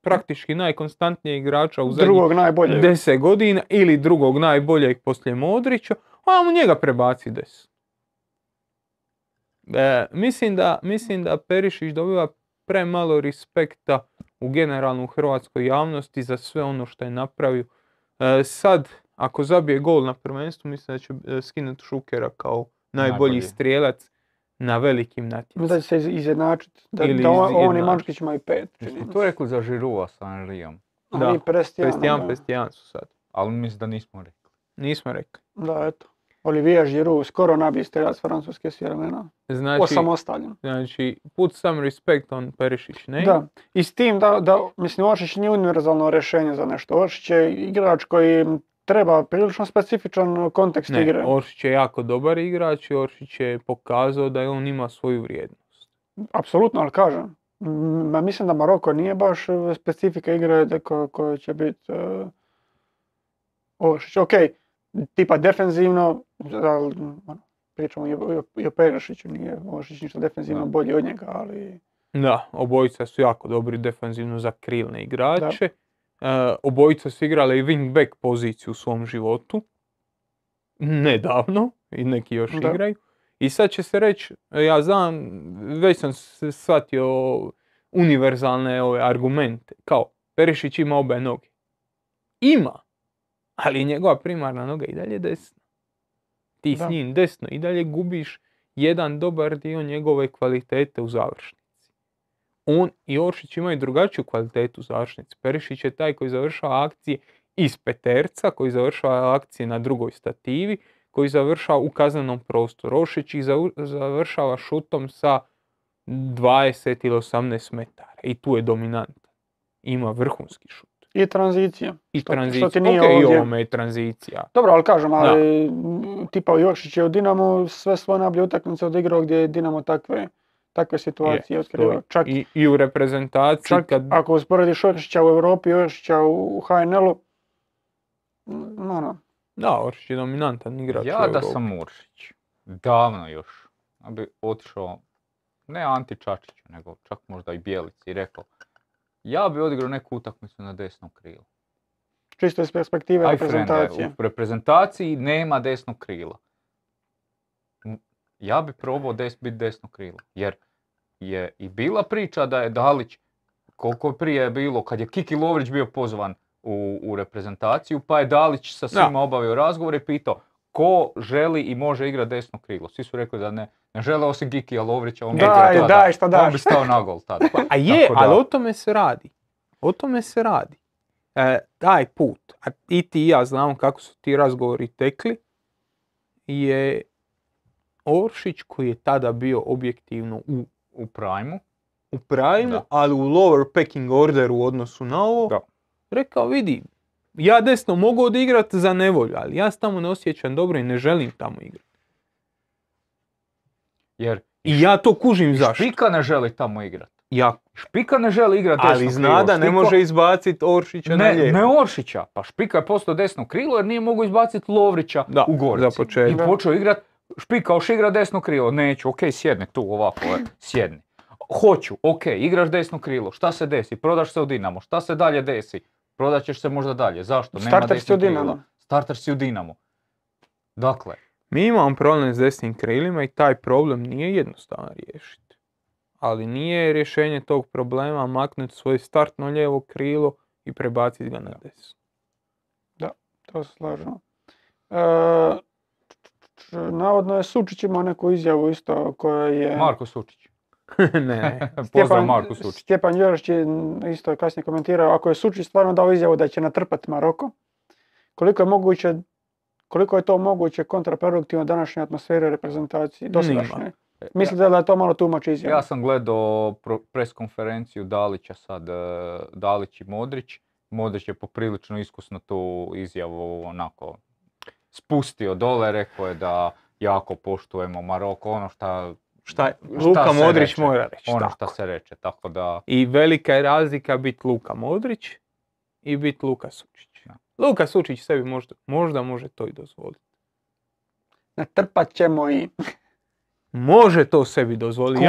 praktički najkonstantnijeg igrača u zadnjih 10 godina ili drugog najboljeg poslije Modrića, ajmo njega prebaci desno. Mislim da Perišić dobiva premalo respekta u generalnu hrvatskoj javnosti za sve ono što je napravio. Sad, ako zabije gol na prvenstvu, mislim da će skinuti Šukera kao najbolji strijelac na velikim natjecima. Da će se izjednačiti. Da on i Mančkić imaju 5. To je rekli za Giroua sa Anrijom. Da, mi Prestijan su sad. Ali mislim da nismo rekli. Nismo rekli. Da, eto. Olivier Giroud, skoro najbolji strelac Francuske svremena. Osamostaljen. Znači, put some respect on Perišić, ne? Da. I s tim da mislim, Oršić nije univerzalno rješenje za nešto. Oršić je igrač koji treba prilično specifičan kontekst igre. Oršić je jako dobar igrač i Oršić je pokazao da on ima svoju vrijednost. Apsolutno, ali kažem, mislim da Maroko nije baš specifika igre koja će biti Oršić. Ok, tipa defenzivno, pričamo i o Perišiću, nije Oršić ništa defenzivno bolji od njega, ali... Da, obojica su jako dobri defenzivno za krilne igrače. Obojica su igrale i wing-back poziciju u svom životu. Nedavno, i neki još igraju. I sad će se reći, ja znam, već sam shvatio univerzalne ove argumente. Kao, Perišić ima obe noge. Ima, ali njegova primarna noga i dalje desna. Ti s njim desno i dalje gubiš jedan dobar dio njegove kvalitete u završnici. On i Oršić imaju drugačiju kvalitetu završnici. Perišić je taj koji završava akcije iz peterca, koji završava akcije na drugoj stativi, koji završava u kaznenom prostoru. Oršić ih završava šutom sa 20 ili 18 metara. I tu je dominantan. Ima vrhunski šut. I tranzicija. Što ti nije ovdje. Ok, i ovome je tranzicija. Dobro, ali kažem, ali tipa Oršić je u Dinamu sve svoje najbolje utakmice odigrao gdje je Dinamo takve situacije otkrivao. I u reprezentaciji. Čak kad... ako usporediš Oršića u Europi, Oršića u HNL-u, Da, Oršić je dominantan igrač u Europi. Ja da sam Oršić, davno još, ja bi otišao, ne Anti Čačiću, nego čak možda i Bijelici, i rekao, ja bi odigrao neku utakmicu na desnom krilu. Čisto iz perspektive reprezentacije. U reprezentaciji nema desnog krila. Ja bi probao biti desno krilo, jer je i bila priča da je Dalić, koliko prije je bilo, kad je Kiki Lovrić bio pozvan u reprezentaciju, pa je Dalić sa svima obavio razgovor i pitao ko želi i može igrati desno krilo. Svi su rekli da ne žele osim Kikija Lovrića, on bi igrao tada, on bi stao na gol tada. A je, ali o tome se radi. O tome se radi. Taj put, a i ti i ja znamo kako su ti razgovori tekli, je... Oršić koji je tada bio objektivno u prajmu, ali u lower packing orderu u odnosu na ovo, rekao vidi, ja desno mogu odigrati za nevolju, ali ja se tamo ne osjećam dobro i ne želim tamo igrati. Jer i ja to kužim zašto. Špika ne želi tamo igrati. Špika ne želi igrati desno krilo. Ali zna da ne može izbaciti Oršića na lijevo. Ne Oršića, pa Špika je postao desno krilo jer nije mogao izbaciti Lovrića u Gorici. I počeo igrati. Špika, oš igra desno krilo, neću, okej, sjedne tu ovako, sjedni. Hoću, okej, igraš desno krilo, šta se desi, prodaš se u Dinamo, šta se dalje desi, prodat ćeš se možda dalje, zašto, nema desno krilo, startaš si u Dinamo. Dakle. Mi imamo problem s desnim krilima i taj problem nije jednostavno riješiti. Ali nije rješenje tog problema maknuti svoje startno lijevo krilo i prebaciti ga na desno. Da, to se slažemo. Navodno je Sučić imao neku izjavu isto koja je... Marko Sučić. Ne, pozdrav Marko Sučić. Stjepan Jurišić je isto kasnije komentirao, ako je Sučić stvarno dao izjavu da će natrpati Maroko, koliko je to moguće kontraproduktivno današnje atmosfere reprezentacije, dosadašnje? Mislite da je to malo tumač izjavu? Ja sam gledao preskonferenciju Dalića sad, Dalić i Modrić. Modrić je poprilično iskusno tu izjavu onako... spustio dole, rekao je da jako poštujemo Maroko, ono šta Luka Modrić mora reći. Ono šta se reče, tako da... I velika je razlika biti Luka Modrić i biti Luka Sučić. Luka Sučić sebi možda može to i dozvoliti. Natrpat ćemo i... Može to sebi dozvoliti.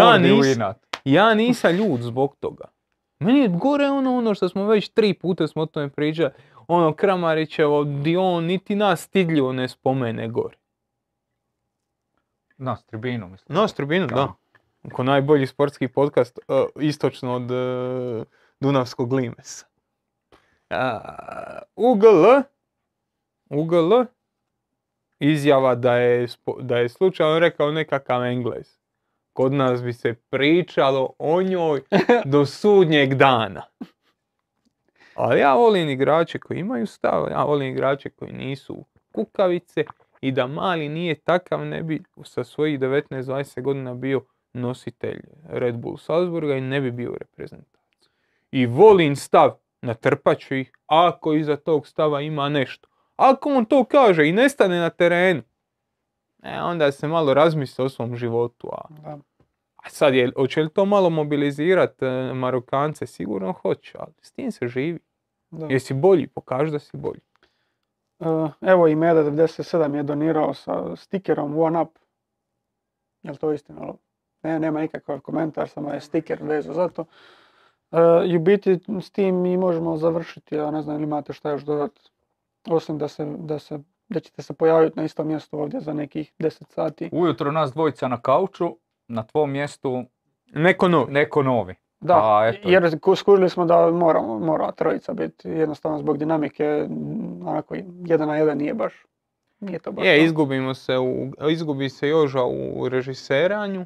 Ja nisam ljud zbog toga. Meni je gore ono što smo već 3 puta smo o tome pričali. Ono Kramarićevo, di on niti nas stidljivo ne spomene gore. Nas tribinu, mislim. Nas tribinu, da. Ko najbolji sportski podcast istočno od Dunavskog Limesa. UGL izjava da je slučajno rekao nekakav Englez. Kod nas bi se pričalo o njoj do sudnjeg dana. Ali ja volim igrače koji imaju stav, ja volim igrače koji nisu kukavice i da Mali nije takav ne bi sa svojih 19-20 godina bio nositelj Red Bull Salzburga i ne bi bio reprezentacija. I volim stav, natrpat ću ih ako iza tog stava ima nešto. Ako on to kaže i nestane na terenu, onda se malo razmisli o svom životu. A sad, hoće li to malo mobilizirati Marokance? Sigurno hoće, ali s tim se živi. Da. Jesi bolji, pokaži da si bolji. Evo i Meda 97 je donirao sa stikerom One Up. Je li to istina? Ne, nema nikakav komentar, samo je stiker vezu za to. I u biti s tim mi možemo završiti, ja ne znam ili imate šta još dodati. Osim da ćete se pojaviti na istom mjestu ovdje za nekih 10 sati. Ujutro nas dvojica na kauču, na tvom mjestu neko novi. Da, jer skužili smo da mora trojica biti jednostavno zbog dinamike, onako 1 na 1 nije to baš. Izgubi se Joža u režiseranju,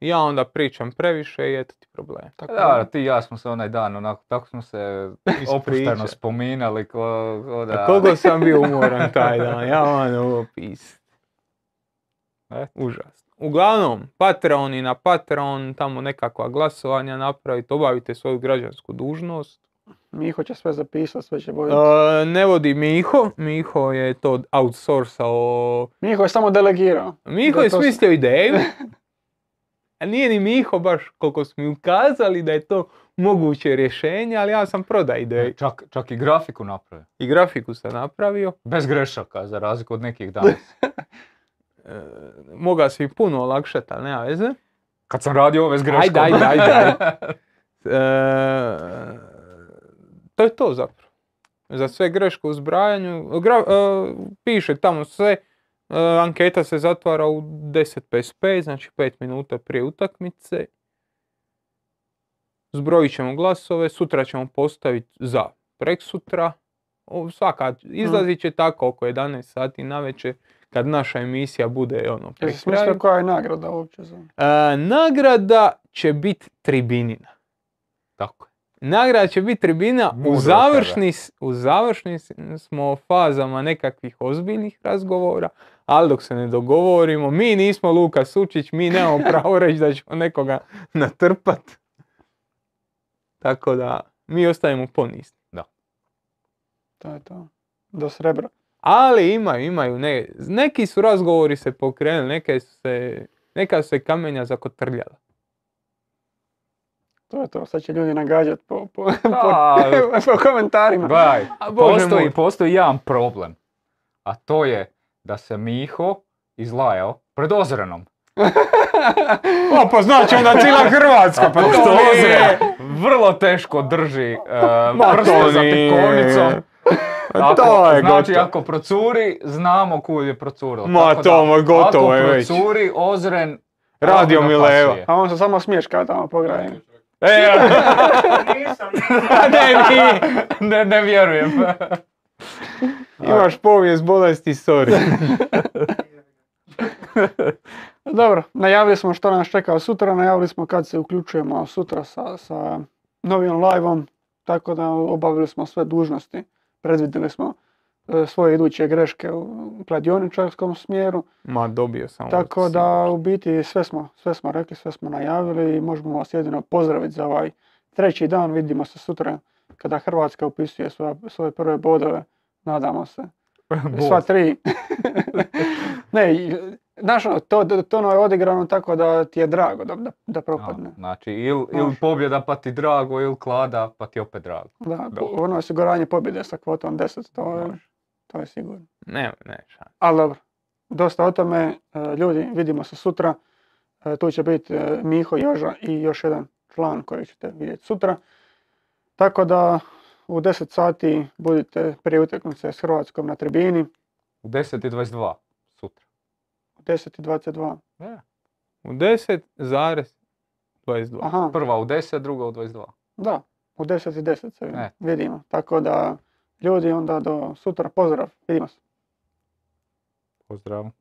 ja onda pričam previše i eto ti problem. Tako da, ti i ja smo se onaj dan, onako, tako smo se opušteno spominali. Koliko sam bio umoran taj dan, ja ono pis. Užasno. Uglavnom, Patreon i na Patreon, tamo nekakva glasovanja napravite, obavite svoju građansku dužnost. Miho će sve zapisati, sve će bolje. Ne vodi Miho je to outsourcao. Miho je samo delegirao. Miho je smislio ideju. A nije ni Miho baš koliko smo mi ukazali da je to moguće rješenje, ali ja sam prodao ideju. Čak i grafiku napravio. I grafiku sam napravio. Bez grešaka, za razliku od nekih danas. Moga si puno olakšati, ali nema veze. Kad sam radio ove s greškom. Ajde. To je to zapravo. Za sve greške u zbrajanju. Piše tamo sve. Anketa se zatvara u 10:55, znači 5 minuta prije utakmice. Zbrojit ćemo glasove, sutra ćemo postaviti za preksutra. Izlazit će tako oko 11 sati navečer. Kad naša emisija bude ono pri kraju. Koja je nagrada uopće za... nagrada će biti tribinina. Tako je. Nagrada će biti tribina. U završni smo fazama nekakvih ozbiljnih razgovora, ali dok se ne dogovorimo, mi nismo Luka Sučić, mi nemamo pravo reći da ćemo nekoga natrpat. Tako da mi ostajemo ponizni. Da. To je to. Do srebra. Ali imaju, neki su razgovori se pokrenuli, neka su se kamenja zakotrljala. To je to, sad će ljudi nagađati po komentarima. Gledaj, postoji jedan problem, a to je da se Miho izlajao pred Ozrenom. Pa znači onda cijela Hrvatska, pa što Ozren vrlo teško drži prste za tikovnicom. Znači, ako procuri, znamo kuj je procurilo. Gotovo je već. Ako procuri, Ozren... Radio Mileva. A on se samo smješka tamo pograje. Ne vjerujem. Imaš povijest bolesti, sorry. Dobro, najavili smo što nas čeka sutra, najavili smo kad se uključujemo sutra sa novim live-om, tako da obavili smo sve dužnosti. Predvidjeli smo svoje iduće greške u kladioničarskom smjeru. Dobio sam. Tako da u biti sve smo rekli, sve smo najavili i možemo vas jedino pozdraviti za ovaj treći dan. Vidimo se sutra kada Hrvatska upisuje svoje prve bodove. Nadamo se. Sva tri. Znaš, to je odigrano tako da ti je drago da propadne. Znači, ili pobjeda pa ti drago, ili klada pa ti opet drago. Da, ono je osiguranje pobjede sa kvotom 10, to je sigurno. Ne. Ali dobro, dosta o tome. Ljudi, vidimo se sutra. Tu će biti Miho, Joža i još jedan član koji ćete vidjeti sutra. Tako da u 10 sati budite prije utakmice s Hrvatskom na tribini. U 10:22. Sutra. U 10:22. Ne. U 10:22. Prva u 10, druga u 22. Da, u 10:10 se vidimo. Tako da ljudi, onda do sutra. Pozdrav. Vidimo se. Pozdrav.